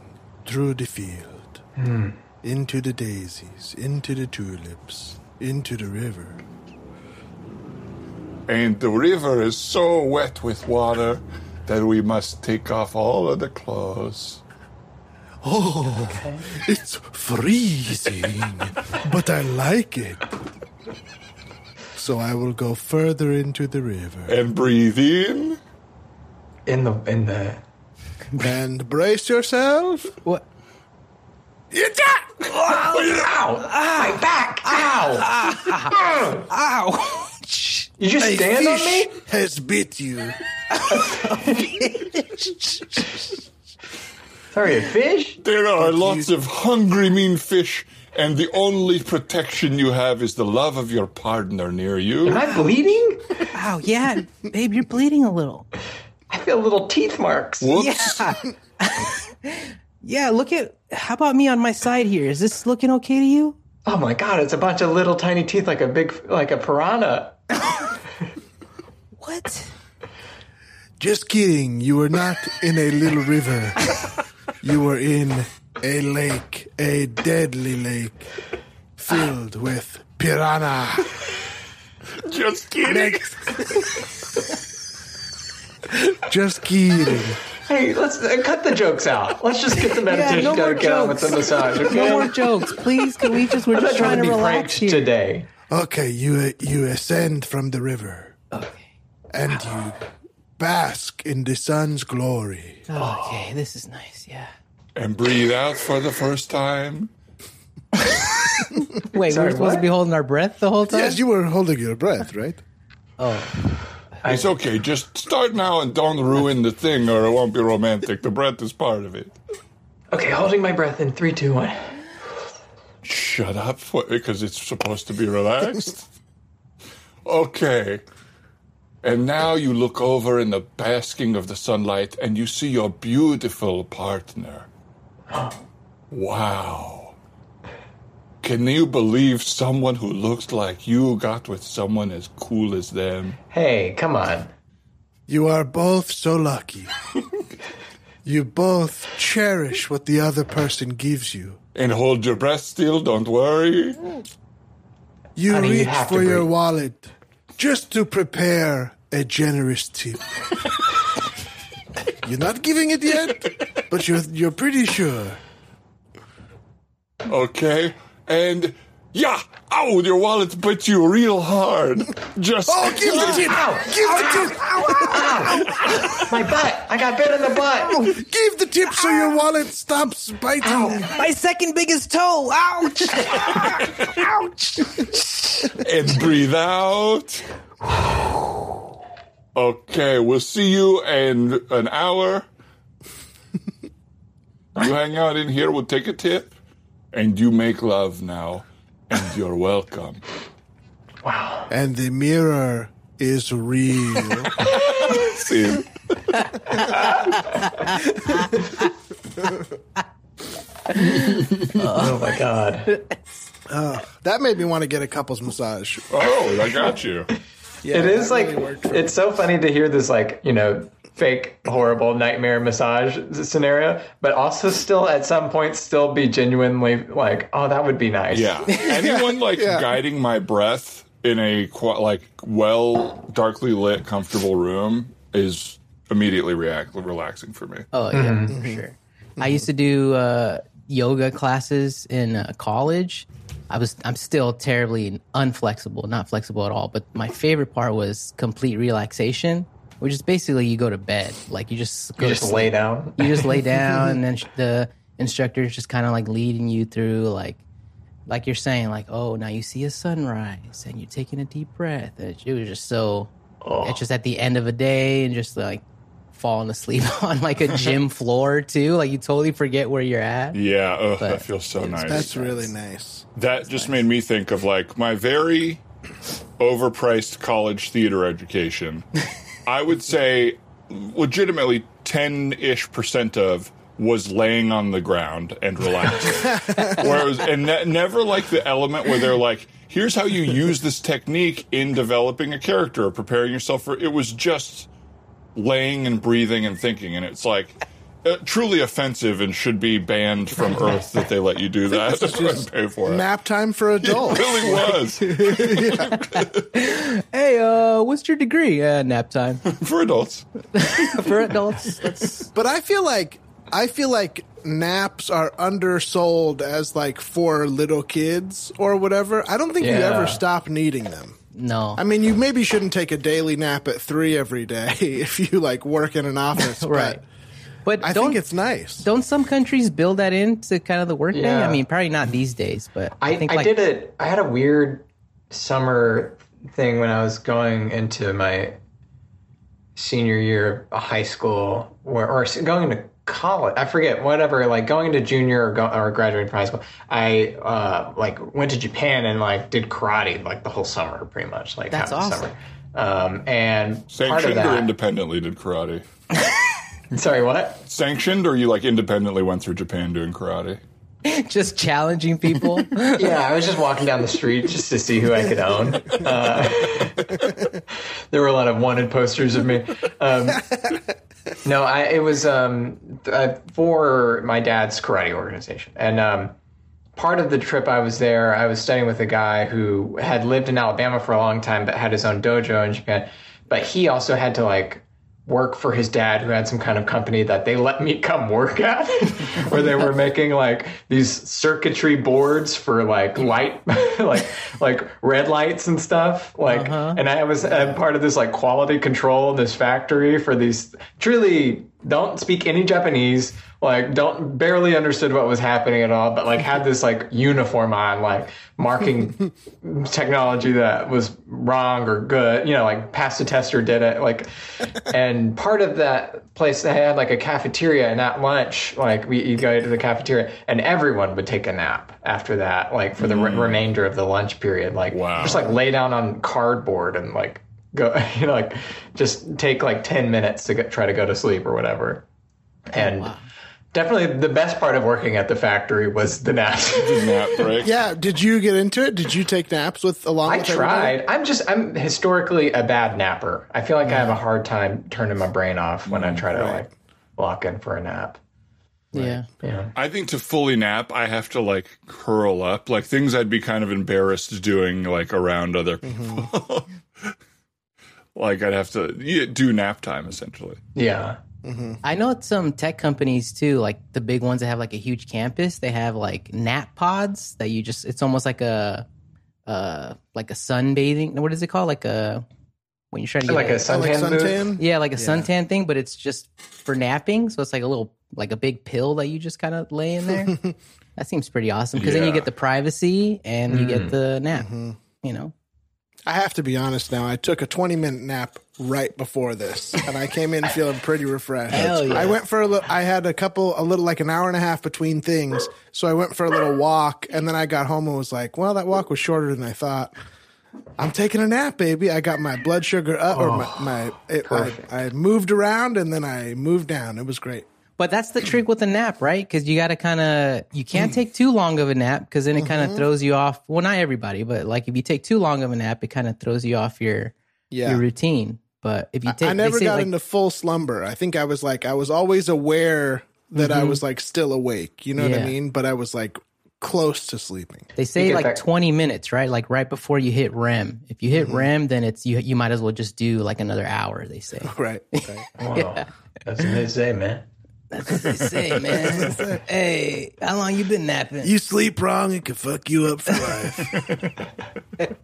through the field, mm. into the daisies, into the tulips, into the river. And the river is so wet with water that we must take off all of the clothes. Oh, okay. It's freezing, but I like it. So I will go further into the river. And breathe in. In the in the and brace yourself. What? It's out! Ow! Ah, my back! Ow! Ah, ow! You just a stand on me? Has bit you. Sorry, a fish? There are lots of hungry, mean fish, and the only protection you have is the love of your partner near you. Am I bleeding? Wow, yeah, babe, you're bleeding a little. I feel little teeth marks. Whoops. Yeah. Yeah, look at, how about me on my side here? Is this looking okay to you? Oh my God, it's a bunch of little tiny teeth like a big, like a piranha. What? Just kidding. You were not in a little river. You were in a lake, a deadly lake filled with piranha. Just kidding. Next. Just kidding. Hey, let's uh, cut the jokes out. Let's just get the meditation yeah, no done. Get on with the massage. Okay? No more jokes, please. Can we just? We're I'm just trying, trying to, to be relax here today. Okay, you you ascend from the river. Okay. And wow. you bask in the sun's glory. Oh, okay, this is nice. Yeah. And breathe out for the first time. Wait, Sorry, we were supposed what? to be holding our breath the whole time? Yes, you were holding your breath, right? Oh. It's okay. Just start now and don't ruin the thing or it won't be romantic. The breath is part of it. Okay, holding my breath in three, two, one. shut up for because it's supposed to be relaxed. Okay. And now you look over in the basking of the sunlight and you see your beautiful partner. Wow. Can you believe someone who looks like you got with someone as cool as them? Hey, come on. You are both so lucky. You both cherish what the other person gives you. And hold your breath still, don't worry. You Honey, reach you have for to your breathe. wallet just to prepare a generous tip. You're not giving it yet, but you're you're pretty sure. Okay, and yeah, ow, with your wallet bit you real hard. Just oh, give it to me! Give the tip! Ow, ow, ow. My butt! I got bit in the butt. Ow. Give the tip ow. so your wallet stops biting. Ow. My second biggest toe. Ouch! Ouch! And breathe out. Okay, we'll see you in an hour. You hang out in here. We'll take a tip. And you make love now, and you're welcome. Wow. And the mirror is real. See? Oh, my God. Uh, that made me want to get a couples massage. Oh, I got you. Yeah, it is like, really it's so funny to hear this, like, you know, fake, horrible nightmare massage scenario, but also still at some point still be genuinely like, oh, that would be nice. Yeah. Anyone like yeah. guiding my breath in a like well, darkly lit, comfortable room is immediately react relaxing for me. Oh, yeah, mm-hmm. for sure. Mm-hmm. I used to do uh, yoga classes in uh, college. I was, I'm still terribly unflexible, not flexible at all. But my favorite part was complete relaxation, which is basically you go to bed. Like you just go you just sleep. lay down. You just lay down, and then the instructor is just kind of like leading you through, like, like you're saying, like, oh, now you see a sunrise, and you're taking a deep breath. It, it was just so. Oh. It's just at the end of a day, and just like falling asleep on like a gym floor too. Like you totally forget where you're at. Yeah, ugh, that feels so nice. That's really nice. That that's just nice. Made me think of like my very overpriced college theater education. I would say legitimately ten-ish percent of was laying on the ground and relaxing. Whereas, and that, never like the element where they're like, here's how you use this technique in developing a character or preparing yourself for... It was just laying and breathing and thinking. And it's like uh, truly offensive and should be banned from Earth that they let you do that. Just and pay for it. Nap time for adults. It really was. Yeah. Hey, uh, what's your degree? Uh, nap time for adults. For adults. That's... But I feel like I feel like naps are undersold as like for little kids or whatever. I don't think yeah. you ever stop needing them. No. I mean, you maybe shouldn't take a daily nap at three every day if you like work in an office, right? But, but I think it's nice. Don't some countries build that into kind of the workday? Yeah. I mean, probably not these days, but I, I think I like, did it. I had a weird summer thing when I was going into my senior year of high school or, or going into college. I forget, whatever, like going into junior or, go, or graduating from high school. I uh, like went to Japan and like did karate like the whole summer pretty much. Like that's awesome. Summer. Um, and sanctioned that, or independently did karate? Sorry, what? Sanctioned or you like independently went through Japan doing karate? Just challenging people. Yeah, I was just walking down the street just to see who I could own. Uh, there were a lot of wanted posters of me. Um, no, I, it was um, uh, for my dad's karate organization. And um, part of the trip I was there, I was studying with a guy who had lived in Alabama for a long time but had his own dojo in Japan. But he also had to like work for his dad who had some kind of company that they let me come work at where they were making like these circuitry boards for like light, like, like red lights and stuff. Like, uh-huh. and I was I'm part of this like quality control in this factory for these truly don't speak any Japanese, like don't barely understood what was happening at all, but like had this like uniform on, like marking technology that was wrong or good, you know, like passed a test or did it, like. And part of that place, they had like a cafeteria, and at lunch, like we you go to the cafeteria and everyone would take a nap after that, like for the mm. re- remainder of the lunch period, like wow. just like lay down on cardboard and like go, you know, like just take like ten minutes to get, try to go to sleep or whatever. And oh, wow. definitely the best part of working at the factory was the nap. The nap break. Yeah. Did you get into it? Did you take naps with along I with tried. Everybody? I'm just, I'm historically a bad napper. I feel like yeah. I have a hard time turning my brain off when I try to right. like lock in for a nap. Right. Yeah. Yeah. I think to fully nap, I have to like curl up, like things I'd be kind of embarrassed doing like around other people. Mm-hmm. Like I'd have to do nap time essentially. Yeah. Mm-hmm. I know at some tech companies too, like the big ones that have like a huge campus, they have like nap pods that you just, it's almost like a, uh, like a sunbathing. What is it called? Like a, when you're trying to get like a, a suntan, like suntan? Yeah, like a yeah. suntan thing, but it's just for napping. So it's like a little, like a big pill that you just kind of lay in there. That seems pretty awesome. Cause yeah. then you get the privacy and mm. you get the nap, mm-hmm. you know? I have to be honest now. I took a twenty-minute nap right before this, and I came in feeling pretty refreshed. Hell yeah. I went for a little. I had a couple, a little, like an hour and a half between things, so I went for a little walk, and then I got home and was like, "Well, that walk was shorter than I thought. I'm taking a nap, baby." I got my blood sugar up, or my, my it, I, I moved around, and then I moved down. It was great. But that's the trick with a nap, right? Because you got to kind of, you can't take too long of a nap because then it kind of mm-hmm. throws you off. Well, not everybody, but like if you take too long of a nap, it kind of throws you off your yeah. your routine. But if you take, I, I never got like, into full slumber. I think I was like, I was always aware that mm-hmm. I was like still awake. You know yeah. what I mean? But I was like close to sleeping. They say like that. twenty minutes, right? Like right before you hit REM. If you hit mm-hmm. REM, then it's you. You might as well just do like another hour. They say. Right. right. Wow. yeah. That's what they say, man. That's what they say, man. Hey, how long you been napping? You sleep wrong, it could fuck you up for life.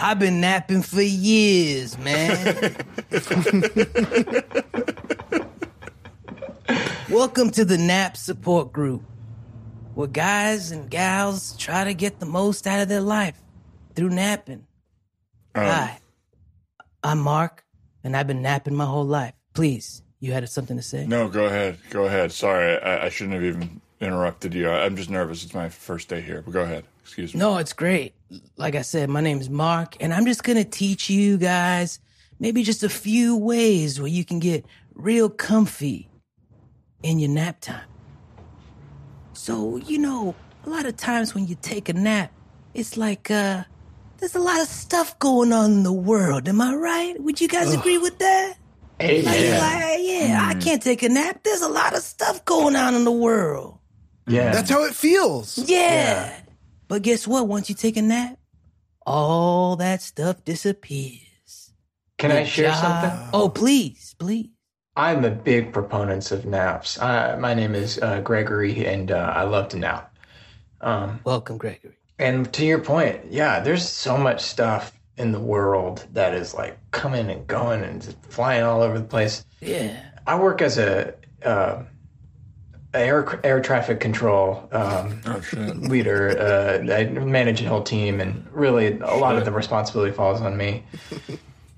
I've been napping for years, man. Welcome to the nap support group, where guys and gals try to get the most out of their life through napping. Um. Hi, I'm Mark, and I've been napping my whole life. Please. You had something to say? No, go ahead. Go ahead. Sorry, I, I shouldn't have even interrupted you. I, I'm just nervous. It's my first day here. But go ahead. Excuse me. No, it's great. Like I said, my name is Mark, and I'm just going to teach you guys maybe just a few ways where you can get real comfy in your nap time. So, you know, a lot of times when you take a nap, it's like uh, there's a lot of stuff going on in the world. Am I right? Would you guys Ugh. agree with that? Hey, like, yeah, like, yeah mm. I can't take a nap. There's a lot of stuff going on in the world. Yeah. That's how it feels. Yeah. yeah. But guess what? Once you take a nap, all that stuff disappears. Can Good I share job. something? Oh, please, please. I'm a big proponent of naps. Uh, my name is uh, Gregory, and uh, I love to nap. Um, Welcome, Gregory. And to your point, yeah, there's so much stuff in the world that is like coming and going and just flying all over the place. Yeah. I work as a uh, air air traffic control um, oh, shit. leader. Uh, I manage a whole team, and really a lot shit. of the responsibility falls on me.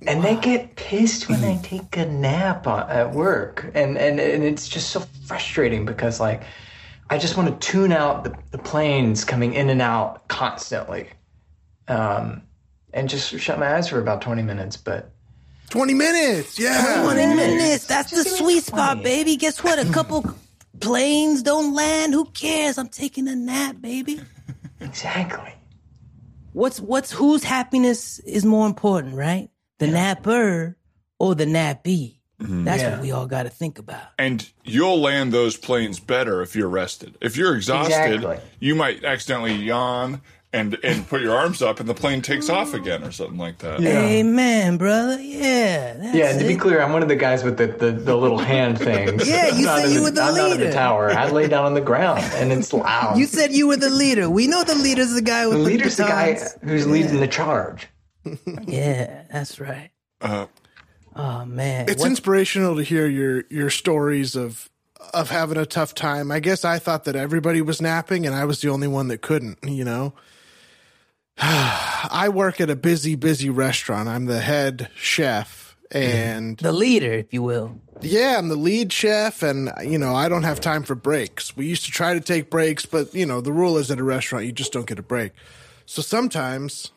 And wow. they get pissed when I take a nap on, at work. And, and, and it's just so frustrating because like, I just want to tune out the, the planes coming in and out constantly. Um, And just shut my eyes for about twenty minutes, but... twenty minutes! Yeah! twenty minutes! That's just the sweet spot, baby. Guess what? A couple planes don't land. Who cares? I'm taking a nap, baby. Exactly. What's what's whose happiness is more important, right? The yeah. napper or the nappy? Mm-hmm. That's yeah. what we all got to think about. And you'll land those planes better if you're rested. If you're exhausted, exactly. you might accidentally yawn... And and put your arms up, and the plane takes off again, or something like that. Yeah. Amen, brother. Yeah. That's yeah. And to be it. clear, I'm one of the guys with the, the, the little hand things. Yeah, you said you the, were the I'm leader. I'm not in the tower. I lay down on the ground, and it's loud. You said you were the leader. We know the leader's the guy with the leader's the, the guy who's yeah. leading the charge. Yeah, that's right. Uh, Oh man, it's what? inspirational to hear your your stories of of having a tough time. I guess I thought that everybody was napping and I was the only one that couldn't, you know. I work at a busy, busy restaurant. I'm the head chef and the leader, if you will. Yeah, I'm the lead chef, and you know, I don't have time for breaks. We used to try to take breaks, but you know, the rule is at a restaurant you just don't get a break. So sometimes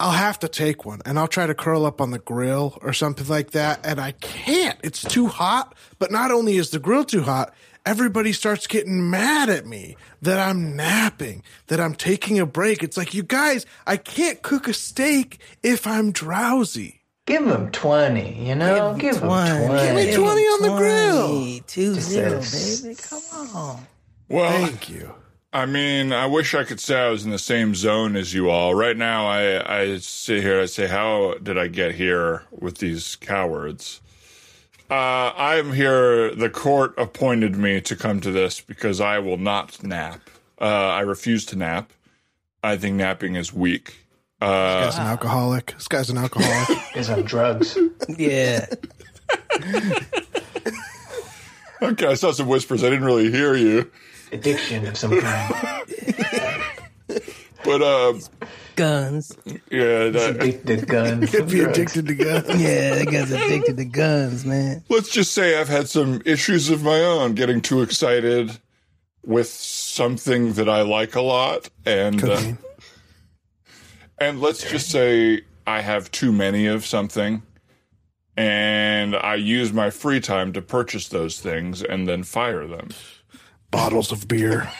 I'll have to take one, and I'll try to curl up on the grill or something like that, and I can't. It's too hot. But not only is the grill too hot, everybody starts getting mad at me that I'm napping, that I'm taking a break. It's like, you guys, I can't cook a steak if I'm drowsy. Give them twenty, you know? Give them twenty. Give me twenty on the grill. two zero, baby. Come on. Well, thank you. I mean, I wish I could say I was in the same zone as you all. Right now, I, I sit here and I say, how did I get here with these cowards? Uh, I'm here. The court appointed me to come to this because I will not nap. Uh, I refuse to nap. I think napping is weak. Uh, this guy's an alcoholic. This guy's an alcoholic. He's on drugs. Yeah. Okay, I saw some whispers. I didn't really hear you. Addiction of some kind. But, um... guns. Yeah. That, addicted to guns. Could be addicted to guns. Yeah, that guy's addicted to guns, man. Let's just say I've had some issues of my own, getting too excited with something that I like a lot. And, uh, and let's just say I have too many of something. And I use my free time to purchase those things and then fire them. Bottles of beer.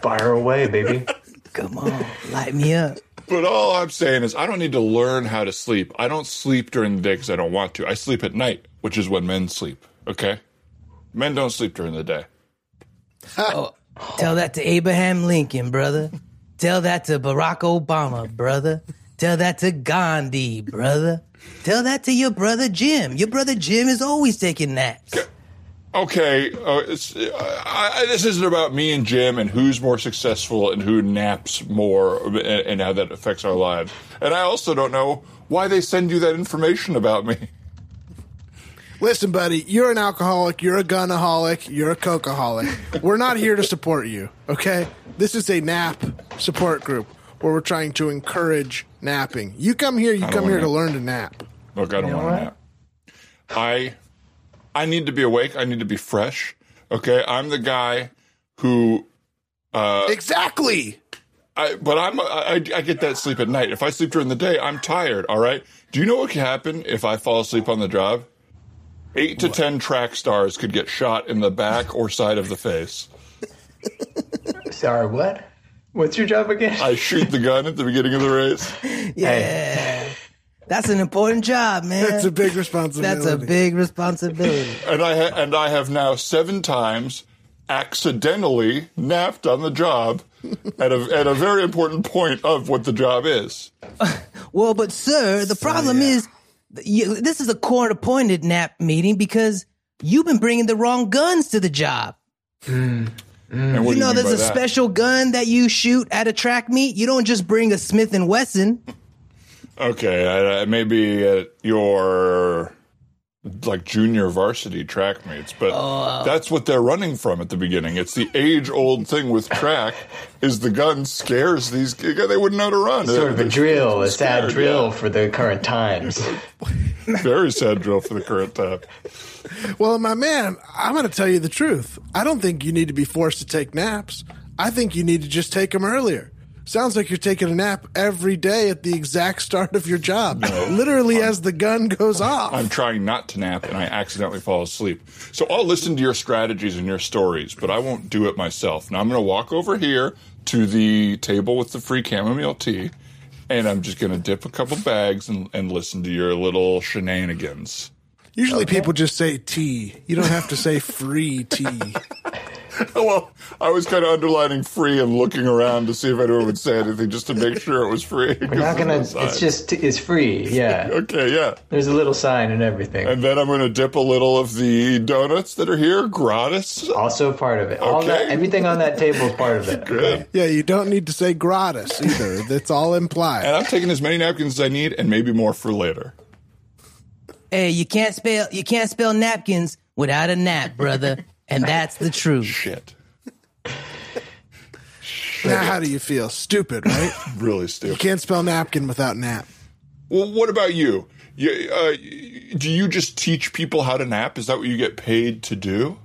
Fire away, baby. Come on, light me up. But all I'm saying is I don't need to learn how to sleep. I don't sleep during the day because I don't want to. I sleep at night, which is when men sleep, okay? Men don't sleep during the day. Oh, tell that to Abraham Lincoln, brother. Tell that to Barack Obama, brother. Tell that to Gandhi, brother. Tell that to your brother Jim. Your brother Jim is always taking naps. Okay. Okay, uh, it's, uh, I, this isn't about me and Jim and who's more successful and who naps more and, and how that affects our lives. And I also don't know why they send you that information about me. Listen, buddy, you're an alcoholic, you're a gunaholic, you're a cokeaholic. We're not here to support you, okay? This is a nap support group where we're trying to encourage napping. You come here, you come here to learn to nap. Look, I don't want to nap. I... I need to be awake. I need to be fresh. Okay, I'm the guy who uh, exactly. I, but I'm I, I get that sleep at night. If I sleep during the day, I'm tired. All right. Do you know what can happen if I fall asleep on the job? Eight to what? ten track stars could get shot in the back or side of the face. Sorry, what? What's your job again? I shoot the gun at the beginning of the race. Yeah. Hey. That's an important job, man. That's a big responsibility. That's a big responsibility. And I ha- and I have now seven times accidentally napped on the job at a at a very important point of what the job is. Well, but sir, the problem so, yeah. is you, this is a court-appointed nap meeting because you've been bringing the wrong guns to the job. Mm. Mm. You, you know, there's a that? special gun that you shoot at a track meet. You don't just bring a Smith and Wesson. Okay, uh, maybe at your, like, junior varsity track meets, but oh. that's what they're running from at the beginning. It's the age-old thing with track is the gun scares these kids. They wouldn't know how to run. It's sort of a drill, a sad drill for the current times. Very sad drill for the current time. Well, my man, I'm going to tell you the truth. I don't think you need to be forced to take naps. I think you need to just take them earlier. Sounds like you're taking a nap every day at the exact start of your job, no, literally I'm, as the gun goes off. I'm trying not to nap, and I accidentally fall asleep. So I'll listen to your strategies and your stories, but I won't do it myself. Now I'm going to walk over here to the table with the free chamomile tea, and I'm just going to dip a couple bags and, and listen to your little shenanigans. Usually okay. people just say tea. You don't have to say free tea. Well, I was kind of underlining free and looking around to see if anyone would say anything just to make sure it was free. We're not going to, it's just, it's free, yeah. Okay, yeah. There's a little sign and everything. And then I'm going to dip a little of the donuts that are here, gratis. Also part of it. All okay. That, everything on that table is part of it. Good. Okay. Yeah, you don't need to say gratis either. That's all implied. And I'm taking as many napkins as I need and maybe more for later. Hey, you can't spell, you can't spell napkins without a nap, brother. And that's the truth. Shit. Shit. Now, how do you feel? Stupid, right? Really stupid. You can't spell napkin without nap. Well, what about you? you uh, do you just teach people how to nap? Is that what you get paid to do?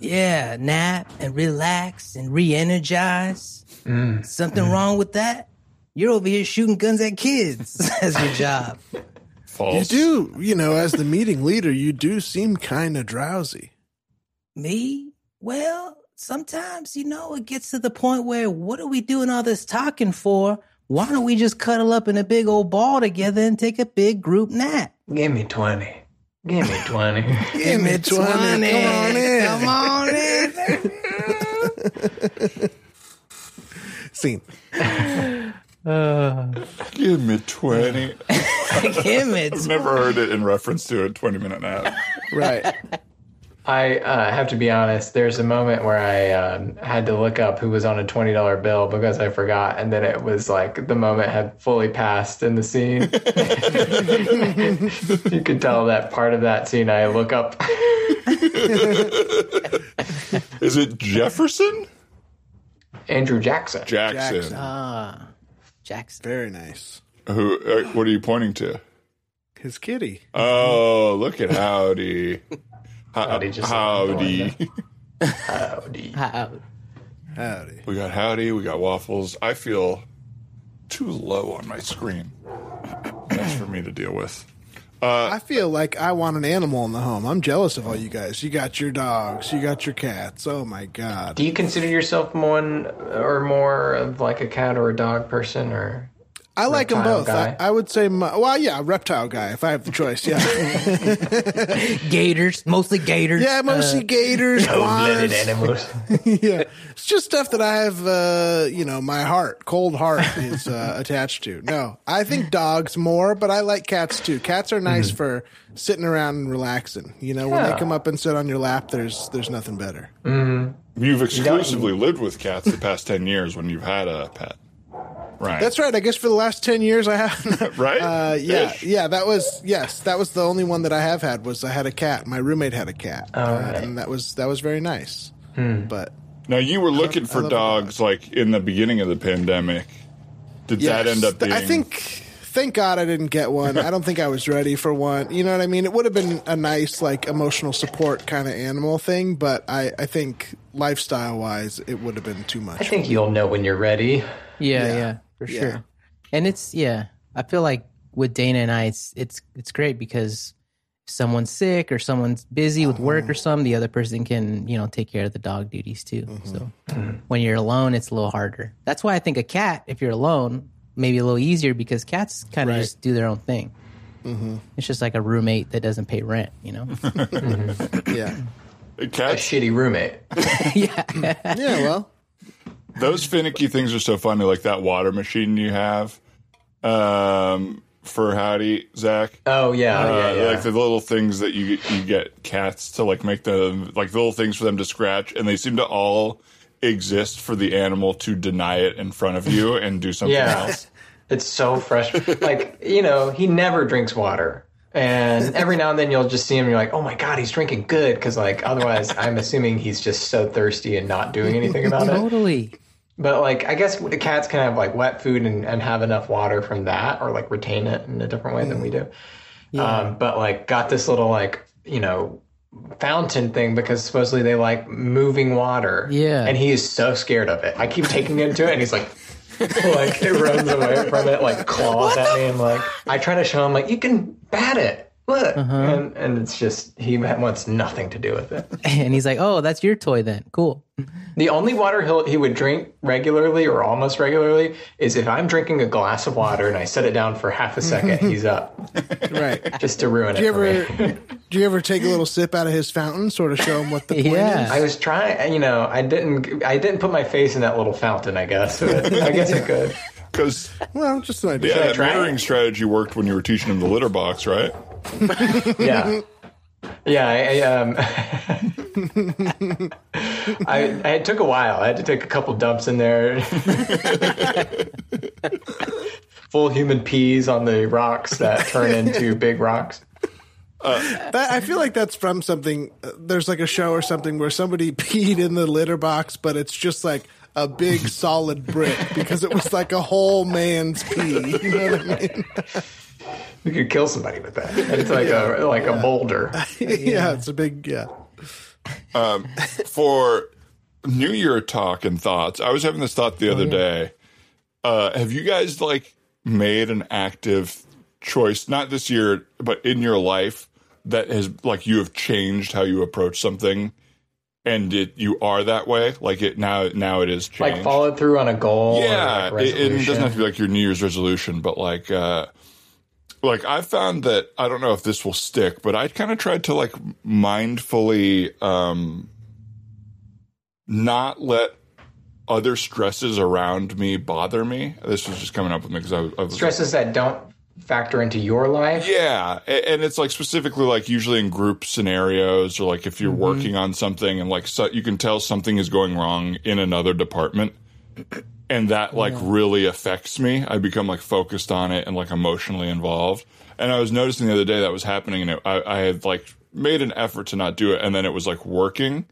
Yeah, nap and relax and re-energize. Mm. Something mm. wrong with that? You're over here shooting guns at kids as your job. False. You do. You know, as the meeting leader, you do seem kind of drowsy. Me? Well, sometimes, you know, it gets to the point where what are we doing all this talking for? Why don't we just cuddle up in a big old ball together and take a big group nap? Give me twenty. Give me twenty. Give me twenty. Come on in. Come on in. Scene. Uh, Give me twenty. Give me twenty. I've never heard it in reference to a twenty-minute nap. Right. I uh, have to be honest, there's a moment where I um, had to look up who was on a twenty dollar bill because I forgot. And then it was like the moment had fully passed in the scene. You could tell that part of that scene I look up. Is it Jefferson? Andrew Jackson. Jackson. Jackson. Ah, Jackson. Very nice. Who? Uh, what are you pointing to? His kitty. Oh, look at Howdy. Howdy. Just howdy. Howdy. Howdy. Howdy. We got Howdy. We got Waffles. I feel too low on my screen. That's for me to deal with. Uh, I feel like I want an animal in the home. I'm jealous of all you guys. You got your dogs. You got your cats. Oh, my God. Do you consider yourself one or more of like a cat or a dog person or... I like them both. I, I would say, my, well, yeah, reptile guy, if I have the choice, yeah. Gators, mostly gators. Yeah, mostly uh, gators. Cold-blooded animals. Yeah. It's just stuff that I have, uh, you know, my heart, cold heart is uh, attached to. No, I think dogs more, but I like cats too. Cats are nice mm-hmm. for sitting around and relaxing. You know, yeah. When they come up and sit on your lap, there's there's nothing better. Mm-hmm. You've exclusively you lived with cats the past ten years when you've had a pet. Right. That's right. I guess for the last ten years I haven't. Right? Uh, yeah. Ish. Yeah, that was, yes, that was the only one that I have had was I had a cat. My roommate had a cat. Oh, uh, right. And that was that was very nice. Hmm. But now, you were looking for dogs dog. like in the beginning of the pandemic. Did yes. that end up being? I think, thank God I didn't get one. I don't think I was ready for one. You know what I mean? It would have been a nice, like, emotional support kind of animal thing. But I, I think lifestyle-wise, it would have been too much. I think you'll know when you're ready. Yeah, yeah. yeah. For sure. Yeah. And it's, yeah, I feel like with Dana and I, it's it's it's great because if someone's sick or someone's busy with mm-hmm. work or something, the other person can, you know, take care of the dog duties too. Mm-hmm. So mm-hmm. when you're alone, it's a little harder. That's why I think a cat, if you're alone, maybe a little easier because cats kind of right. just do their own thing. Mm-hmm. It's just like a roommate that doesn't pay rent, you know? mm-hmm. Yeah. A, cat? a shitty roommate. yeah. Yeah, well. Those finicky things are so funny, like that water machine you have um, for Howdy, Zach. Oh yeah, uh, yeah, yeah, like the little things that you you get cats to like make the like the little things for them to scratch, and they seem to all exist for the animal to deny it in front of you and do something yeah. else. It's so frustrating. Like you know, he never drinks water. And every now and then you'll just see him and you're like, oh, my God, he's drinking good. Because, like, otherwise I'm assuming he's just so thirsty and not doing anything about totally. it. Totally. But, like, I guess the cats can have, like, wet food and, and have enough water from that or, like, retain it in a different way than we do. Yeah. Um, but, like, got this little, like, you know, fountain thing because supposedly they like moving water. Yeah. And he is so scared of it. I keep taking him to it and he's like... like it runs away from it, like claws at me, and like I try to show him, like you can bat it, look, uh-huh. and and it's just he wants nothing to do with it. And he's like, "Oh, that's your toy then, cool." The only water he'll, he would drink regularly or almost regularly is if I'm drinking a glass of water and I set it down for half a second, he's up. Right. Just to ruin do it for ever, me. Do you ever take a little sip out of his fountain, sort of show him what the point yeah. is? I was trying, you know, I didn't I didn't put my face in that little fountain, I guess. But I guess I could. Because well, just an idea. Yeah, that mirroring strategy worked when you were teaching him the litter box, right? Yeah. Yeah, I, um, I, I it took a while. I had to take a couple dumps in there. Full human peas on the rocks that turn into big rocks. Uh, that, I feel like that's from something. Uh, there's like a show or something where somebody peed in the litter box, but it's just like a big solid brick because it was like a whole man's pee. You know what I mean? We could kill somebody with that. It's like yeah, a like yeah. a boulder. Yeah, yeah, it's a big yeah. Um, for New Year talk and thoughts, I was having this thought the other oh, yeah. day. Uh, have you guys like made an active choice, not this year, but in your life that has like you have changed how you approach something, and it you are that way? Like it now, now it is changed. Like followed through on a goal. Yeah, or like it, it doesn't have to be like your New Year's resolution, but like. Uh, Like, I found that, I don't know if this will stick, but I kind of tried to, like, mindfully um, not let other stresses around me bother me. This was just coming up with me because I, I was... Stresses like, that don't factor into your life? Yeah, and it's, like, specifically, like, usually in group scenarios or, like, if you're mm-hmm. working on something and, like, so you can tell something is going wrong in another department. And that, like, yeah. really affects me. I become, like, focused on it and, like, emotionally involved. And I was noticing the other day that was happening, and it, I, I had, like, made an effort to not do it. And then it was, like, working.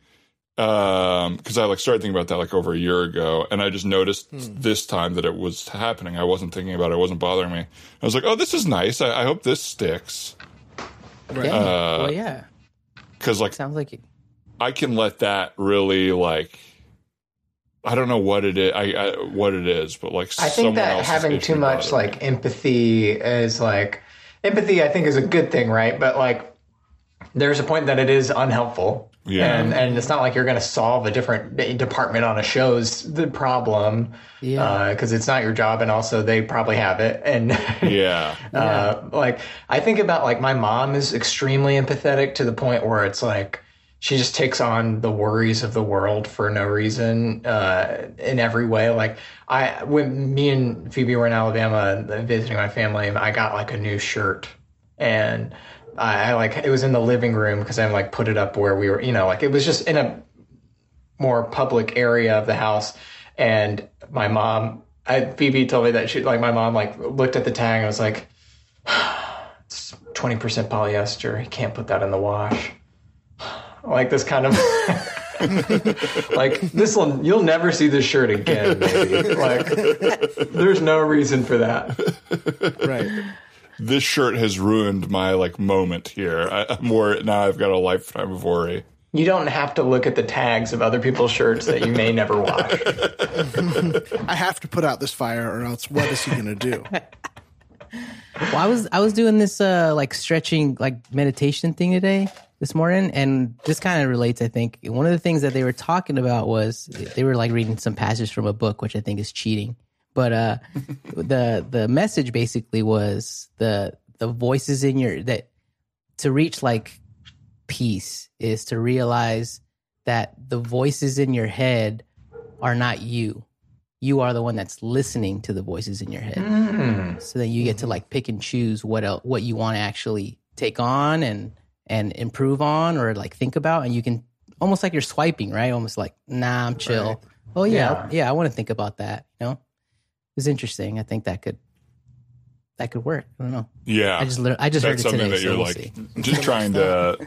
Um, because I, like, started thinking about that, like, over a year ago. And I just noticed hmm. this time that it was happening. I wasn't thinking about it. It wasn't bothering me. I was like, oh, this is nice. I, I hope this sticks. Right. Yeah. Uh, well, yeah. Because, like, sounds like you. I can let that really, like... I don't know what it is. I, I what it is, but like I think that having too much like empathy is like empathy. I think is a good thing, right? But like, there's a point that it is unhelpful, yeah. And and it's not like you're going to solve a different department on a show's the problem, yeah. Because uh, it's not your job, and also they probably have it, and yeah. uh, yeah. Like I think about like my mom is extremely empathetic to the point where it's like. She just takes on the worries of the world for no reason uh, in every way. Like I, when me and Phoebe were in Alabama visiting my family, I got like a new shirt, and I, I like it was in the living room because I like put it up where we were, you know, like it was just in a more public area of the house. And my mom, I, Phoebe told me that she like my mom like looked at the tag and was like, "It's twenty percent polyester. You can't put that in the wash." Like this kind of like this will you'll never see this shirt again. Maybe. Like there's no reason for that. Right. This shirt has ruined my like moment here. I, I'm worried now. I've got a lifetime of worry. You don't have to look at the tags of other people's shirts that you may never wash. I have to put out this fire, or else what is he going to do? Well, I was I was doing this uh, like stretching like meditation thing today. This morning, and this kind of relates, I think. One of the things that they were talking about was they were like reading some passage from a book, which I think is cheating. But uh, the the message basically was the the voices in your that to reach like peace is to realize that the voices in your head are not you. You are the one that's listening to the voices in your head. Mm. So then you get to like pick and choose what else, what you want to actually take on and. and improve on or like think about, and you can almost like you're swiping, right? Almost like, nah, I'm chill. Right. Oh yeah. Yeah. yeah I want to think about that. You know, it's interesting. I think that could, that could work. I don't know. Yeah. I just, le- I just That's heard it today. That's something that so you're we'll like, see. Just trying to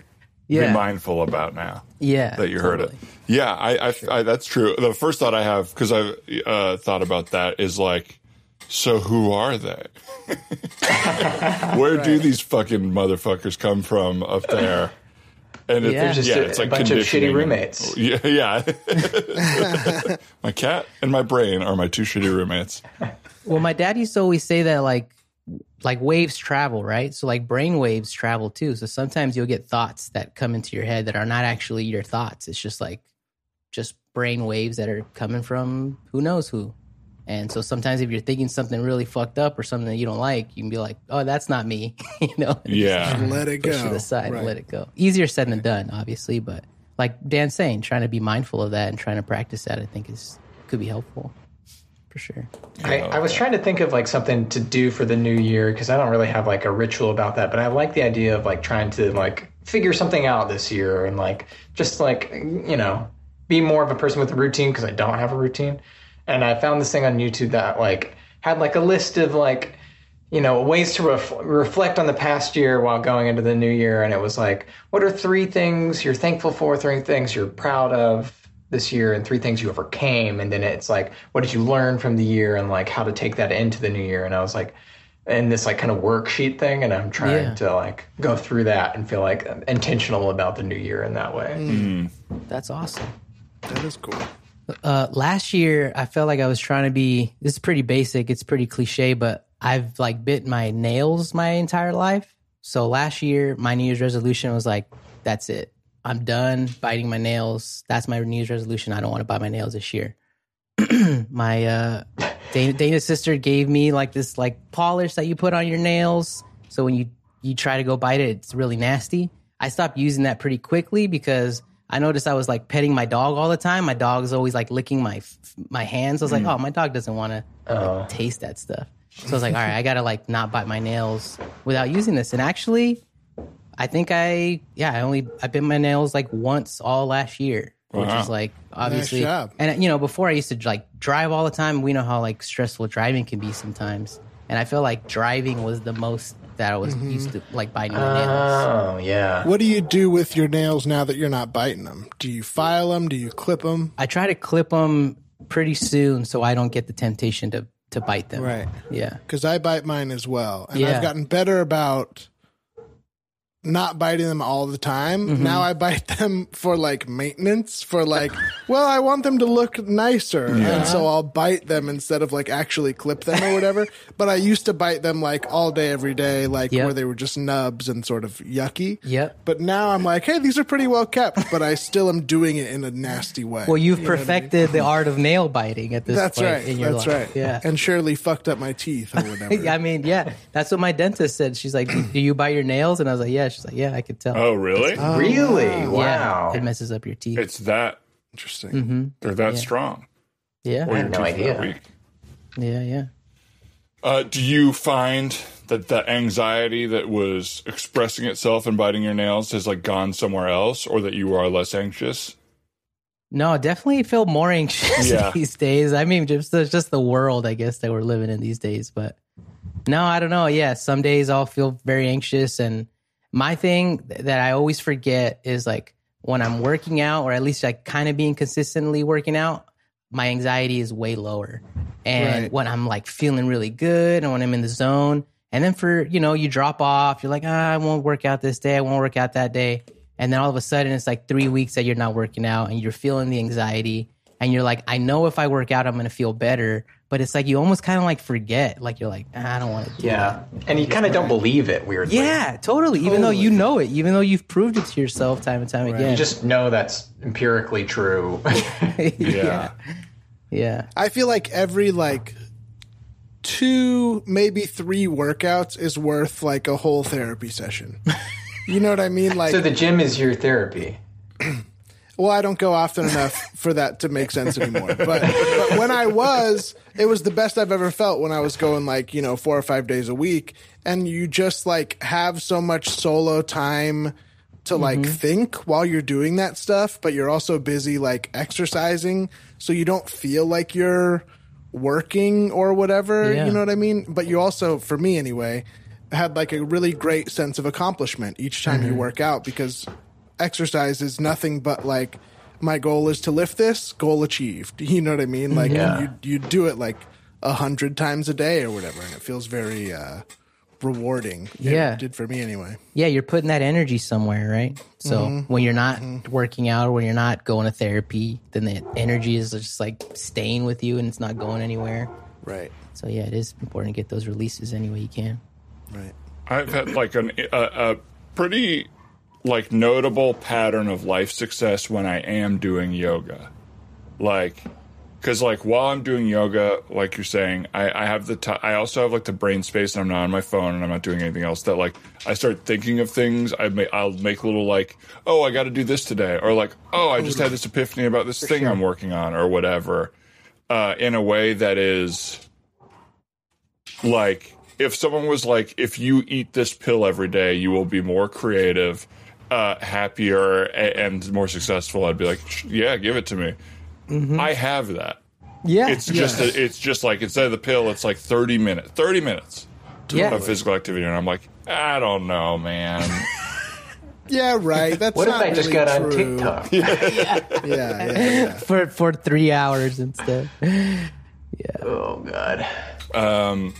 yeah. be mindful about now. Yeah. That you heard totally. It. Yeah. I, I, I, that's true. The first thought I have, cause I've uh, thought about that is like, so who are they? Where right. do these fucking motherfuckers come from up there? And yeah, it, yeah a, it's like a bunch of shitty roommates. Yeah, yeah. My cat and my brain are my two shitty roommates. Well, my dad used to always say that like like waves travel, right? So like brain waves travel too. So sometimes you'll get thoughts that come into your head that are not actually your thoughts. It's just like just brain waves that are coming from who knows who. And so sometimes if you're thinking something really fucked up or something that you don't like, you can be like, oh, that's not me. you know? And yeah. Just let it go. Push to the side right. and let it go. Easier said than done, obviously. But like Dan's saying, trying to be mindful of that and trying to practice that, I think is could be helpful for sure. I, I was trying to think of like something to do for the new year because I don't really have like a ritual about that. But I like the idea of like trying to like figure something out this year and like just like, you know, be more of a person with a routine because I don't have a routine. And I found this thing on YouTube that like had like a list of like, you know, ways to ref- reflect on the past year while going into the new year. And it was like, what are three things you're thankful for, three things you're proud of this year, and three things you overcame. And then it's like, what did you learn from the year and like how to take that into the new year? And I was like, in this like kind of worksheet thing, and I'm trying yeah. to like go through that and feel like intentional about the new year in that way. Mm. That's awesome. That is cool. Uh, last year, I felt like I was trying to be, this is pretty basic, it's pretty cliche, but I've like bit my nails my entire life. So last year, my New Year's resolution was like, that's it. I'm done biting my nails. That's my New Year's resolution. I don't want to bite my nails this year. my uh, Dana, Dana's sister gave me like this like polish that you put on your nails. So when you, you try to go bite it, it's really nasty. I stopped using that pretty quickly because I noticed I was like petting my dog all the time. My dog's always like licking my my hands. I was like, mm. oh, my dog doesn't want to like, taste that stuff. So I was like, all right, I gotta like not bite my nails without using this. And actually, I think I yeah, I only I bit my nails like once all last year, wow. which is like obviously. Nice job. And you know, before I used to like drive all the time. We know how like stressful driving can be sometimes. And I feel like driving was the most that I was mm-hmm. used to, like, biting my nails. Oh, yeah. What do you do with your nails now that you're not biting them? Do you file them? Do you clip them? I try to clip them pretty soon so I don't get the temptation to, to bite them. Right. Yeah. Because I bite mine as well. And yeah. I've gotten better about not biting them all the time. Mm-hmm. Now I bite them for, like, maintenance, for, like, well, I want them to look nicer. Yeah. And so I'll bite them instead of, like, actually clip them or whatever. But I used to bite them, like, all day, every day, like, yep. where they were just nubs and sort of yucky. Yep. But now I'm like, hey, these are pretty well kept, but I still am doing it in a nasty way. Well, you've you perfected I mean? the art of nail biting at this that's point right. in your that's life. That's right. Yeah. And surely fucked up my teeth or whatever. I mean, yeah. That's what my dentist said. She's like, do you bite your nails? And I was like, yeah. She's like, yeah, I could tell. Oh, really? Oh, really? Wow. Yeah, it messes up your teeth. It's that interesting. Mm-hmm. Or that yeah. strong. Yeah. Or I have no idea. Yeah, yeah. Uh, do you find that the anxiety that was expressing itself in biting your nails has like gone somewhere else, or that you are less anxious? No, I definitely feel more anxious yeah. these days. I mean, just, just the world, I guess, that we're living in these days. But no, I don't know. Yeah, some days I'll feel very anxious, and my thing that I always forget is like when I'm working out, or at least like kind of being consistently working out, my anxiety is way lower. And right. when I'm like feeling really good and when I'm in the zone, and then for, you know, you drop off, you're like, ah, I won't work out this day. I won't work out that day. And then all of a sudden it's like three weeks that you're not working out and you're feeling the anxiety, and you're like, I know if I work out, I'm going to feel better. But it's like you almost kind of like forget. Like you're like, ah, I don't want to do yeah. it. Yeah. And you kind of don't believe it, weirdly. Yeah, totally. totally. Even though you know it. Even though you've proved it to yourself time and time right. again. You just know that's empirically true. yeah. yeah. Yeah. I feel like every like two, maybe three workouts is worth like a whole therapy session. You know what I mean? Like, so the gym is your therapy. Well, I don't go often enough for that to make sense anymore. But, but when I was, it was the best I've ever felt when I was going like, you know, four or five days a week. And you just like have so much solo time to like mm-hmm. think while you're doing that stuff. But you're also busy like exercising. So you don't feel like you're working or whatever. Yeah. You know what I mean? But you also, for me anyway, had like a really great sense of accomplishment each time mm-hmm. you work out, because exercise is nothing but like, my goal is to lift this, goal achieved. You know what I mean? Like yeah. you you do it like a hundred times a day or whatever, and it feels very uh, rewarding. Yeah, it did for me anyway. Yeah, you're putting that energy somewhere, right? So mm-hmm. when you're not mm-hmm. working out, or when you're not going to therapy, then the energy is just like staying with you, and it's not going anywhere. Right. So yeah, it is important to get those releases any way you can. Right. I've had like an uh, a pretty. like notable pattern of life success when I am doing yoga. like, because like while I'm doing yoga, like you're saying, I, I have the time. I also have like the brain space, and I'm not on my phone, and I'm not doing anything else. That like I start thinking of things. I may I'll make little like, oh, I got to do this today, or like, oh, I just had this epiphany about this For thing sure. I'm working on, or whatever. Uh, in a way that is like, if someone was like, if you eat this pill every day, you will be more creative, uh, happier, and, and more successful. I'd be like, yeah, give it to me. Mm-hmm. I have that. Yeah, it's yes. just a, it's just like instead of the pill, it's like thirty minutes, thirty minutes yeah. of physical activity, and I'm like, I don't know, man. yeah, right. That's what not if I really just got true. on TikTok? yeah. Yeah. Yeah, yeah, yeah, for for three hours instead. Yeah. Oh God. Um.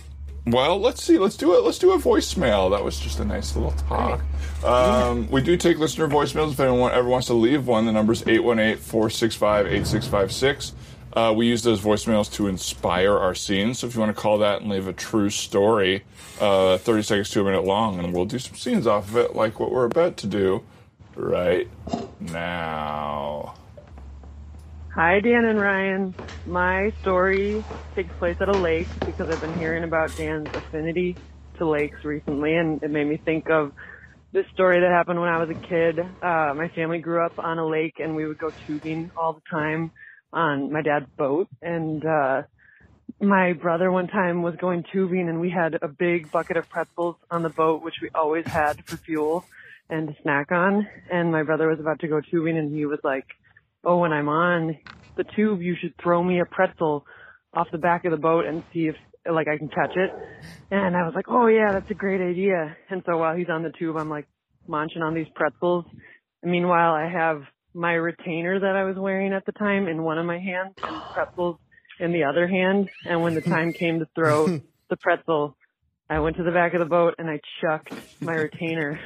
Well, let's see. Let's do it. Let's do a voicemail. That was just a nice little talk. Um, we do take listener voicemails. If anyone ever wants to leave one, the number is eight one eight, four six five, eight six five six. Uh, we use those voicemails to inspire our scenes. So if you want to call that and leave a true story, uh, thirty seconds to a minute long, and we'll do some scenes off of it, like what we're about to do right now. Hi, Dan and Ryan. My story takes place at a lake because I've been hearing about Dan's affinity to lakes recently, and it made me think of this story that happened when I was a kid. Uh, my family grew up on a lake, and we would go tubing all the time on my dad's boat. And uh, my brother one time was going tubing, and we had a big bucket of pretzels on the boat, which we always had for fuel and to snack on. And my brother was about to go tubing, and he was like, oh, when I'm on the tube, you should throw me a pretzel off the back of the boat and see if, like, I can catch it. And I was like, oh, yeah, that's a great idea. And so while he's on the tube, I'm, like, munching on these pretzels. And meanwhile, I have my retainer that I was wearing at the time in one of my hands and pretzels in the other hand. And when the time came to throw the pretzel, I went to the back of the boat and I chucked my retainer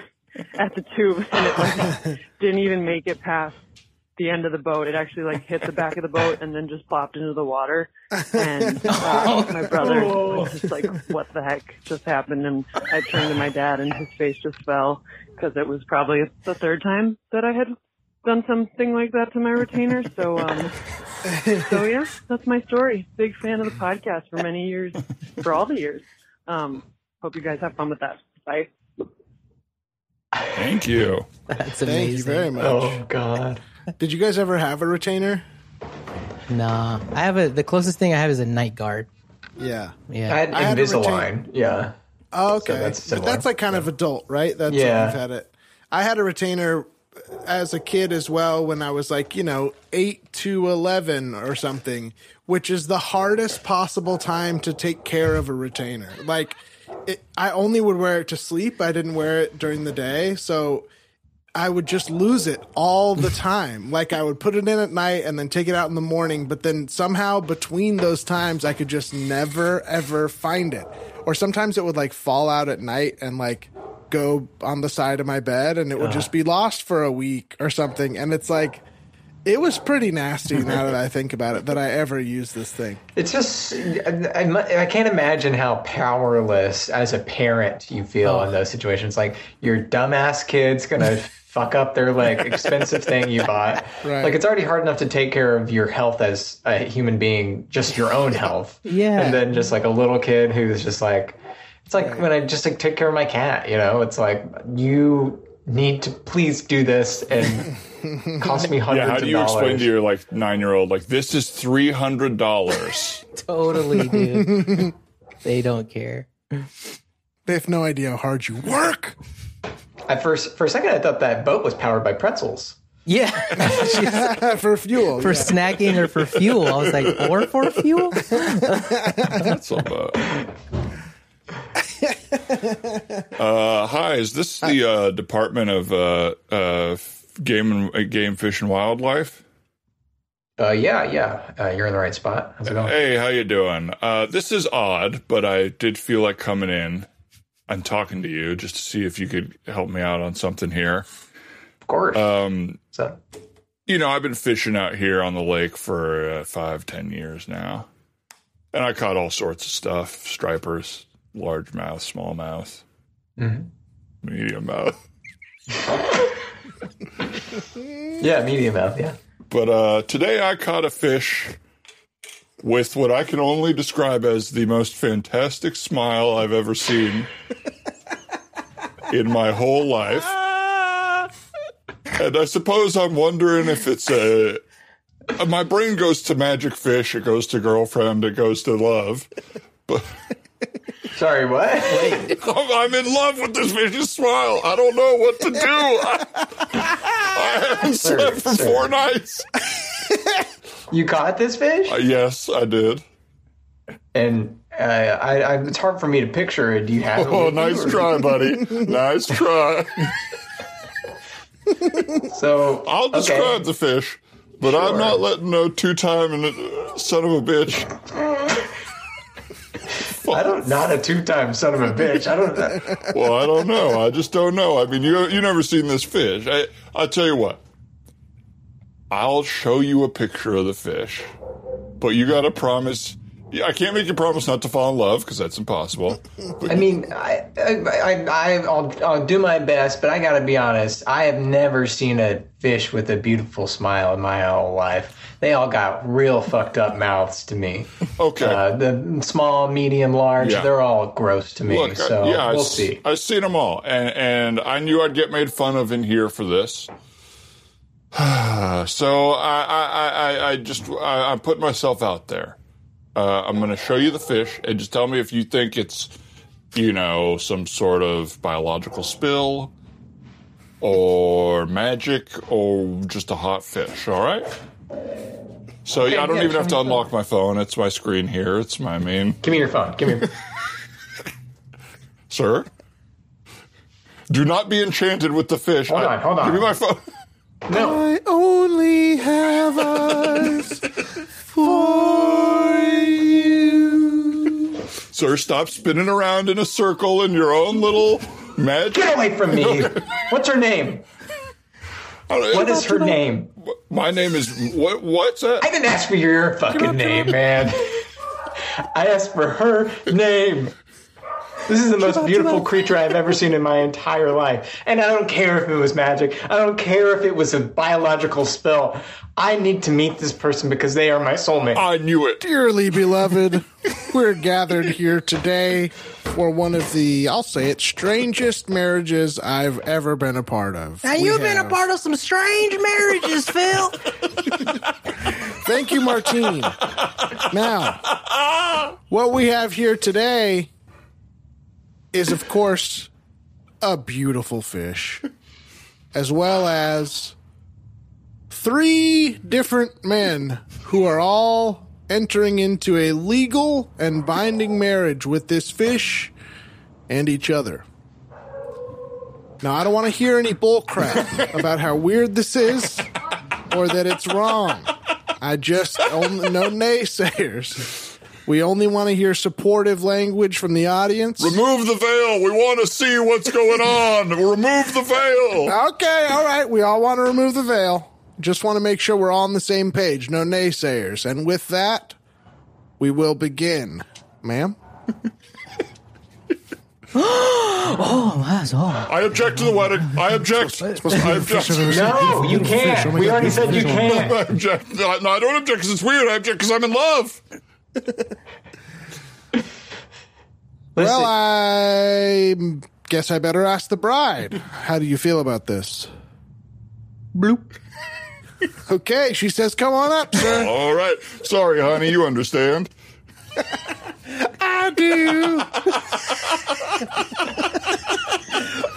at the tube. And it, like, didn't even make it past the end of the boat. It actually like hit the back of the boat and then just plopped into the water, and uh, my brother was just like, what the heck just happened? And I turned to my dad and his face just fell, because it was probably the third time that I had done something like that to my retainer. So um so yeah, that's my story. Big fan of the podcast for many years, for all the years. Um hope you guys have fun with that. Bye. Thank you. That's amazing. Thank you very much. Oh God. Did you guys ever have a retainer? Nah, I have a. The closest thing I have is a night guard. Yeah, yeah. I had I Invisalign. Had yeah. Oh, okay, so that's, but that's like kind yeah. of adult, right? That's yeah. I've had it. I had a retainer as a kid as well when I was like, you know, eight to eleven or something, which is the hardest possible time to take care of a retainer. Like, it, I only would wear it to sleep. I didn't wear it during the day, so I would just lose it all the time. Like, I would put it in at night and then take it out in the morning, but then somehow between those times, I could just never, ever find it. Or sometimes it would, like, fall out at night and, like, go on the side of my bed, and it would uh. just be lost for a week or something. And it's, like, it was pretty nasty now that I think about it, that I ever used this thing. It's just, I, I can't imagine how powerless as a parent you feel oh. in those situations. Like, your dumbass kid's going to fuck up their like expensive thing you bought. Right. Like, it's already hard enough to take care of your health as a human being, just your own health. Yeah. And then just like a little kid who's just like, it's like right. when I just like take care of my cat, you know, it's like, you need to please do this and cost me hundreds of dollars. Yeah, how do you explain to your like nine-year-old, like, this is three hundred dollars? Totally, dude. They don't care. They have no idea how hard you work. At first, for a second, I thought that boat was powered by pretzels. Yeah. For fuel. For yeah. snacking or for fuel. I was like, or for fuel? Pretzel boat. uh, hi, is this the uh, Department of uh, uh, Game, and, Game, Fish, and Wildlife? Uh, yeah, yeah. Uh, you're in the right spot. How's it going? Hey, how you doing? Uh, this is odd, but I did feel like coming in and talking to you just to see if you could help me out on something here. Of course. Um, What's up? You know, I've been fishing out here on the lake for uh, five, ten years now. And I caught all sorts of stuff. Stripers, largemouth, smallmouth, mm-hmm. medium mouth. Yeah, medium mouth, yeah. But uh, today I caught a fish with what I can only describe as the most fantastic smile I've ever seen in my whole life. And I suppose I'm wondering if it's a... My brain goes to magic fish, it goes to girlfriend, it goes to love. But... Sorry, what? Wait. I'm in love with this vicious smile. I don't know what to do. I, I haven't sir, slept for sir. four nights. You caught this fish? Uh, yes, I did. And uh, I, I, it's hard for me to picture it. Do you have oh, it? Oh, nice you, try, buddy. Nice try. So I'll describe okay. the fish, but sure. I'm not letting no two-time and uh, son of a bitch. I don't, not a two-time son of a bitch. I don't know. Well, I don't know. I just don't know. I mean, you you never seen this fish. I, I'll tell you what. I'll show you a picture of the fish, but you got to promise. I can't make you promise not to fall in love because that's impossible. But I mean, I, I, I, I'll, I'll do my best, but I got to be honest. I have never seen a fish with a beautiful smile in my whole life. They all got real fucked up mouths to me. Okay. Uh, the small, medium, large, yeah. they're all gross to me. Look, so I, yeah, we'll I, see. I've seen them all, and, and I knew I'd get made fun of in here for this. So I, I, I, I just I, I put myself out there. Uh, I'm going to show you the fish and just tell me if you think it's, you know, some sort of biological spill or magic or just a hot fish. All right. So okay, I don't yeah, even have to unlock phone. my phone. It's my screen here. It's my main. Give me your phone. Give me. Sir, do not be enchanted with the fish. Hold I, on. Hold on. Give me my phone. No. I only have eyes for you. Sir, stop spinning around in a circle in your own little magic. Get away from me. What's her name? What is her name? My name is... What? What's that? I didn't ask for your fucking name, man. I asked for her name. This is the most beautiful creature I've ever seen in my entire life. And I don't care if it was magic. I don't care if it was a biological spell. I need to meet this person because they are my soulmate. I knew it. Dearly beloved, we're gathered here today for one of the, I'll say it, strangest marriages I've ever been a part of. Now, we you've have. been a part of some strange marriages, Phil. Thank you, Martine. Now, what we have here today... is, of course, a beautiful fish, as well as three different men who are all entering into a legal and binding marriage with this fish and each other. Now, I don't want to hear any bull crap about how weird this is or that it's wrong. I just, only, no naysayers. We only want to hear supportive language from the audience. Remove the veil. We want to see what's going on. Remove the veil. Okay, all right. We all want to remove the veil. Just want to make sure we're all on the same page. No naysayers. And with that, we will begin. Ma'am? Oh, that's all. I object to the wedding. I object. I object. No, you can't. Oh, we already said you can't. No, I object. No, I don't object because it's weird. I object because I'm in love. Well, I guess I better ask the bride. How do you feel about this? Bloop. Okay, she says, come on up, sir. All right. Sorry, honey, you understand. I do.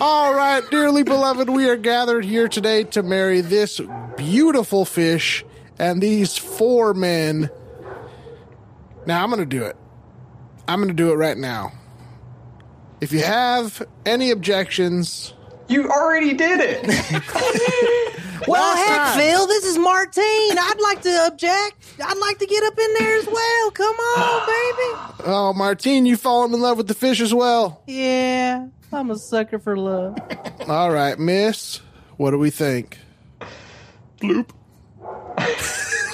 All right, dearly beloved, we are gathered here today to marry this beautiful fish and these four men. Now, I'm going to do it. I'm going to do it right now. If you have any objections... You already did it! Well, heck, time. Phil, this is Martine. I'd like to object. I'd like to get up in there as well. Come on, baby. Oh, Martine, you fallen in love with the fish as well? Yeah, I'm a sucker for love. All right, miss, what do we think? Bloop.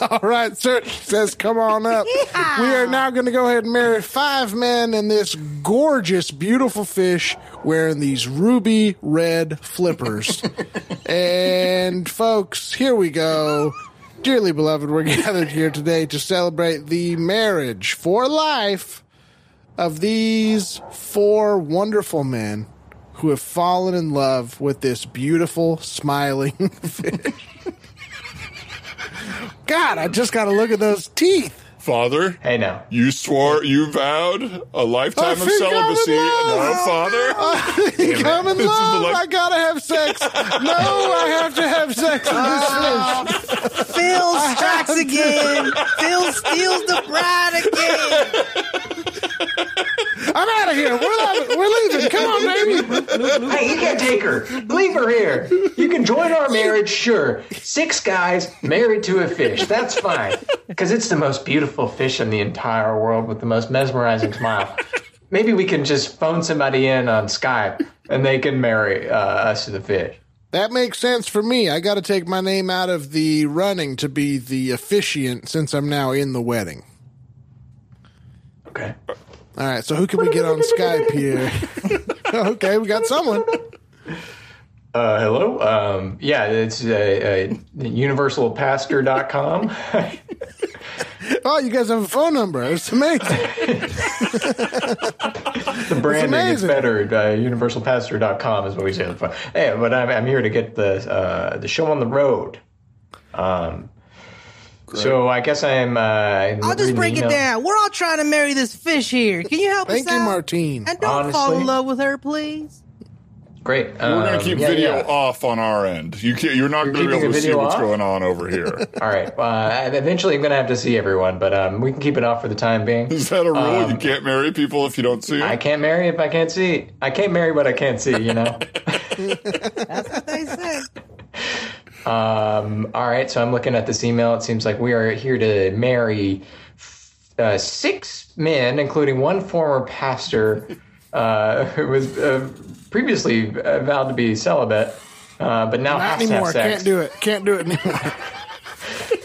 All right, sir, says come on up. Yeah. We are now going to go ahead and marry five men and this gorgeous, beautiful fish wearing these ruby red flippers. And, folks, here we go. Dearly beloved, we're gathered here today to celebrate the marriage for life of these four wonderful men who have fallen in love with this beautiful, smiling fish. God, I just got to look at those teeth. Father, hey, no. You swore, you vowed a lifetime of celibacy. No, Father. I think I'm in love. Li- I gotta have sex. No, I have to have sex in this fish. Phil strikes again. Phil steals the bride again. I'm out of here. We're, loving, we're leaving. Come on, baby. Hey, you can take her. Leave her here. You can join our marriage, sure. Six guys married to a fish. That's fine. Because it's the most beautiful fish in the entire world with the most mesmerizing smile. Maybe we can just phone somebody in on Skype and they can marry uh, us to the fish. That makes sense for me. I got to take my name out of the running to be the officiant since I'm now in the wedding. Okay. All right. So who can we get on Skype here? Okay, we got someone. Uh, hello. Um, yeah, it's uh, uh, universal pastor dot com. Oh, you guys have a phone number. It's amazing. The branding is better. Uh, universal pastor dot com is what we say on the phone. Hey, but I'm, I'm here to get the uh, the show on the road. Um, Great. So I guess I'm. Uh, I'll just break it down. We're all trying to marry this fish here. Can you help Thank us out? Thank you, Martine. And don't Honestly, fall in love with her, please. Great. We're um, going to keep yeah, video yeah. off on our end. You can't, you're not going to be able to see what's off? going on over here. All right. Uh, eventually, I'm going to have to see everyone, but um, we can keep it off for the time being. Is that a rule? Um, you can't marry people if you don't see them? I can't marry if I can't see. I can't marry what I can't see, you know? That's what they say. Um, all right. So I'm looking at this email. It seems like we are here to marry uh, six men, including one former pastor uh, who was... Uh, previously vowed to be celibate, uh, but now has to have sex. Can't do it. Can't do it anymore.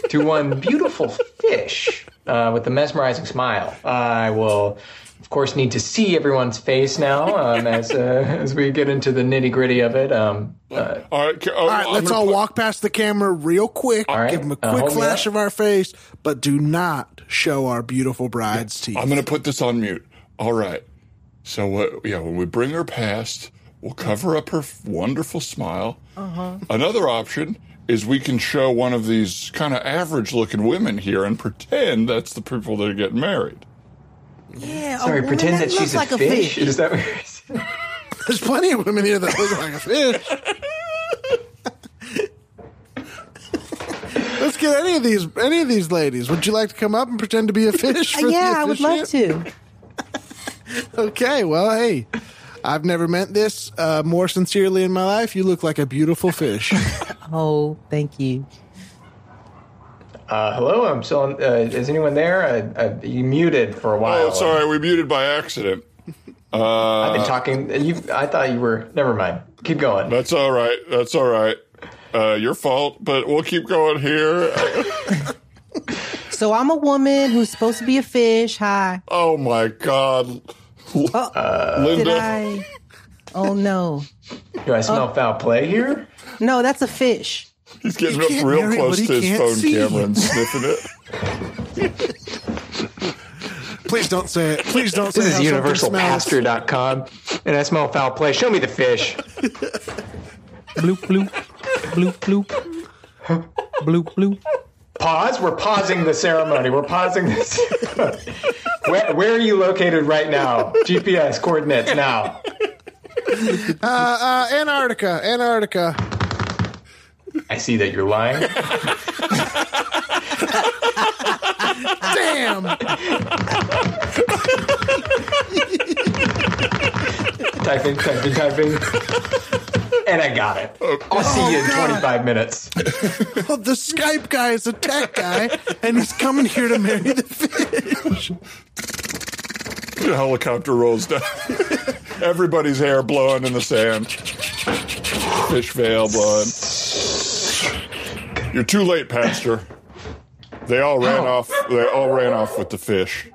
To one beautiful fish uh, with a mesmerizing smile. Uh, I will, of course, need to see everyone's face now um, as uh, as we get into the nitty gritty of it. Um, uh, all right, all right let's all put... walk past the camera real quick. Right. Give them a quick uh, flash of our face, but do not show our beautiful bride's teeth. I'm going to put this on mute. All right. So uh, yeah, when we bring her past, we'll cover up her f- wonderful smile. Uh-huh. Another option is we can show one of these kind of average-looking women here and pretend that's the people that are getting married. Yeah, sorry, pretend that, that she's a, like fish? a fish. Is that what you're saying? There's plenty of women here that look like a fish. Let's get any of these any of these ladies. Would you like to come up and pretend to be a fish? For yeah, the I would love to. Okay, well, hey, I've never meant this uh, more sincerely in my life. You look like a beautiful fish. Oh, thank you. Uh, hello, I'm still on. Uh, is anyone there? I, I, you muted for a while. Oh, sorry, we muted by accident. Uh, I've been talking. You, I thought you were. Never mind. Keep going. That's all right. That's all right. Uh, your fault, but we'll keep going here. So I'm a woman who's supposed to be a fish. Hi. Oh, my God. Oh, uh, Linda. Did I? Oh, no. Do I smell oh. foul play here? No, that's a fish. He's getting he up real close it, to his phone see. camera and sniffing it. Please don't say it. Please don't say it. This is universal pastor dot com, and I smell foul play. Show me the fish. Bloop, bloop. Bloop, bloop. Bloop, bloop. Pause. We're pausing the ceremony. We're pausing this. where, where are you located right now? G P S coordinates now. Uh, uh, Antarctica. Antarctica. I see that you're lying. Damn. Typing, typing, typing. And I got it. I'll see oh, you in God. twenty-five minutes. Well, the Skype guy is a tech guy, and he's coming here to marry the fish. The helicopter rolls down. Everybody's hair blowing in the sand. Fish veil blowing. You're too late, Pastor. They all ran oh. off. They all ran off with the fish.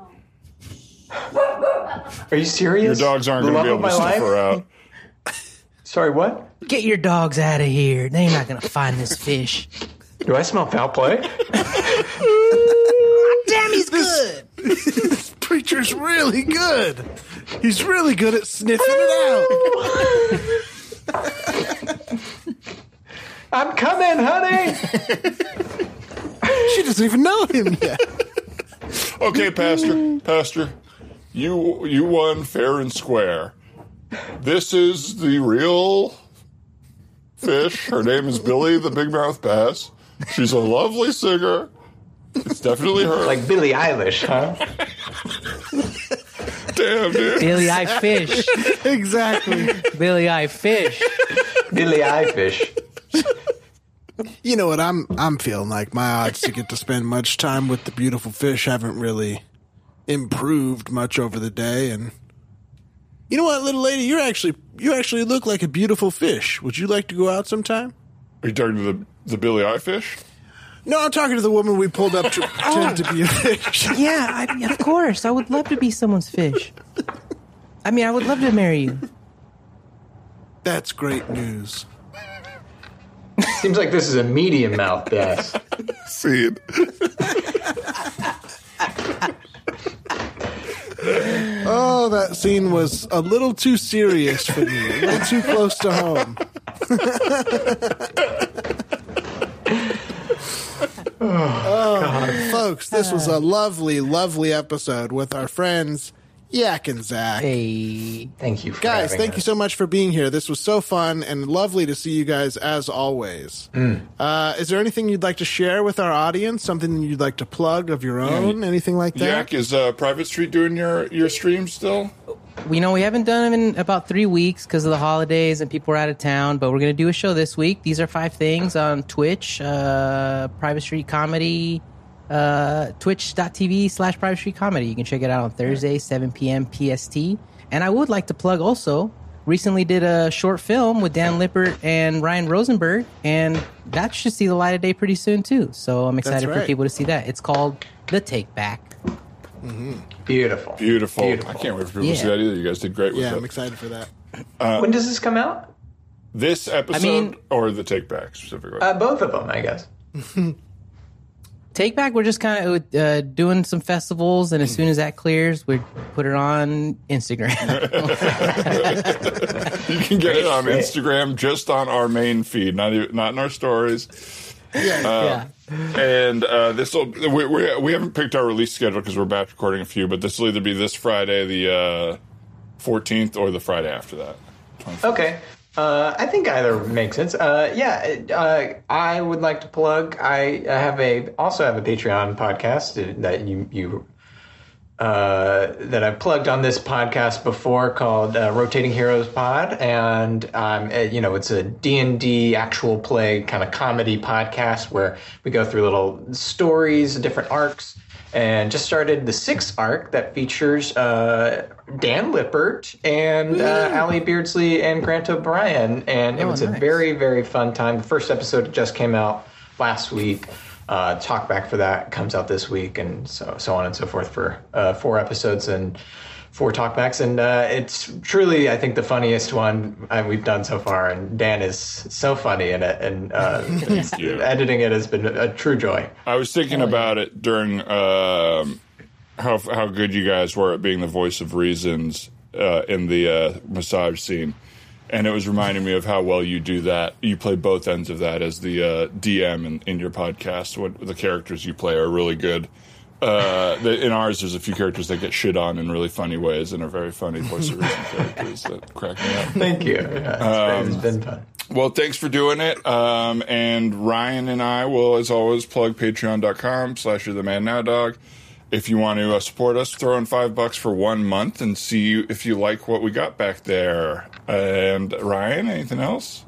Are you serious? Your dogs aren't going to be able to sniff her out. Sorry, what? Get your dogs out of here. They're not going to find this fish. Do I smell foul play? Damn, he's good. This preacher's really good. He's really good at sniffing it out. I'm coming, honey. She doesn't even know him yet. Okay, Pastor. Pastor, you you won fair and square. This is the real fish. Her name is Billy the Big Mouth Bass. She's a lovely singer. It's definitely her. Like Billie Eilish, huh? Damn, dude. Billie I Fish. Exactly. Billie I Fish. Billie I Fish. You know what? I'm I'm feeling like my odds to get to spend much time with the beautiful fish haven't really improved much over the day. And you know what, little lady, you're actually you actually look like a beautiful fish. Would you like to go out sometime? Are you talking to the the Billie I Fish? No, I'm talking to the woman we pulled up to pretend oh. to be a fish. Yeah, I mean, of course. I would love to be someone's fish. I mean, I would love to marry you. That's great news. Seems like this is a medium mouth bass. See it. Oh, that scene was a little too serious for me. A little too close to home. Oh, God. Folks, this was a lovely, lovely episode with our friends Yak and Zach. Hey, thank you for guys. Thank us. you so much for being here. This was so fun and lovely to see you guys as always. Mm. Uh, is there anything you'd like to share with our audience? Something you'd like to plug of your own? Yeah. Anything like that? Yak, is uh, Private Street doing your your stream still? We know we haven't done them in about three weeks because of the holidays and people were out of town. But we're going to do a show this week. These are five things on Twitch, uh, Private Street Comedy. Uh, twitch.tv slash Private Street Comedy. You can check it out on Thursday, seven p.m. P S T. And I would like to plug also, recently did a short film with Dan Lippert and Ryan Rosenberg, and that should see the light of day pretty soon too. So I'm excited right. for people to see that. It's called The Take Back. Mm-hmm. Beautiful. Beautiful. Beautiful. I can't wait for people yeah. to see that either. You guys did great with yeah, that. Yeah, I'm excited for that. Uh, when does this come out? This episode I mean, or The Take Back specifically? Uh, both of them, I guess. Take Back, we're just kind of uh, doing some festivals, and as soon as that clears, we put it on Instagram. You can get it on Instagram, just on our main feed, not even, not in our stories. Yeah, uh, yeah. And uh, this will we, we we haven't picked our release schedule because we're back recording a few, but this will either be this Friday, the uh, fourteenth, or the Friday after that. twenty-fourth. Okay. Uh, I think either makes sense. Uh, yeah, uh, I would like to plug. I, I have a also have a Patreon podcast that you you uh, that I plugged on this podcast before called uh, Rotating Heroes Pod, and um, you know it's a D and D actual play kind of comedy podcast where we go through little stories, different arcs. And just started the sixth arc that features uh, Dan Lippert and uh, Allie Beardsley and Grant O'Brien. And it oh, was nice. a very, very fun time. The first episode just came out last week. Uh, talk back for that comes out this week and so, so on and so forth for uh, four episodes and four talkbacks. And uh, it's truly, I think, the funniest one we've done so far. And Dan is so funny in it. And uh, editing it has been a true joy. I was thinking about it during uh, how how good you guys were at being the voice of reasons uh, in the uh, massage scene. And it was reminding me of how well you do that. You play both ends of that as the uh, D M in, in your podcast. What the characters you play are really good. Uh, the, in ours, there's a few characters that get shit on in really funny ways and are very funny voice of reason characters that crack me up. Thank you. Yeah, it's, um, been, it's been fun. Well, thanks for doing it. Um, and Ryan and I will, as always, plug patreon.com slash you're the man now dog. If you want to uh, support us, throw in five bucks for one month and see if you like what we got back there. And Ryan, anything else?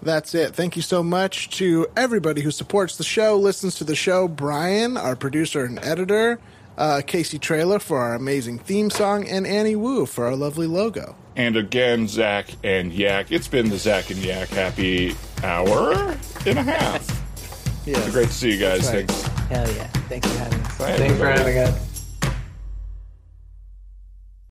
That's it. Thank you so much to everybody who supports the show, listens to the show. Brian, our producer and editor, uh, Casey Traylor for our amazing theme song, and Annie Wu for our lovely logo. And again, Zach and Yak. It's been the Zach and Yak happy hour and a half. Yeah, great to see you guys. Right. Thanks. Hell yeah. Thanks for having us. Bye, Thanks everybody. for having us.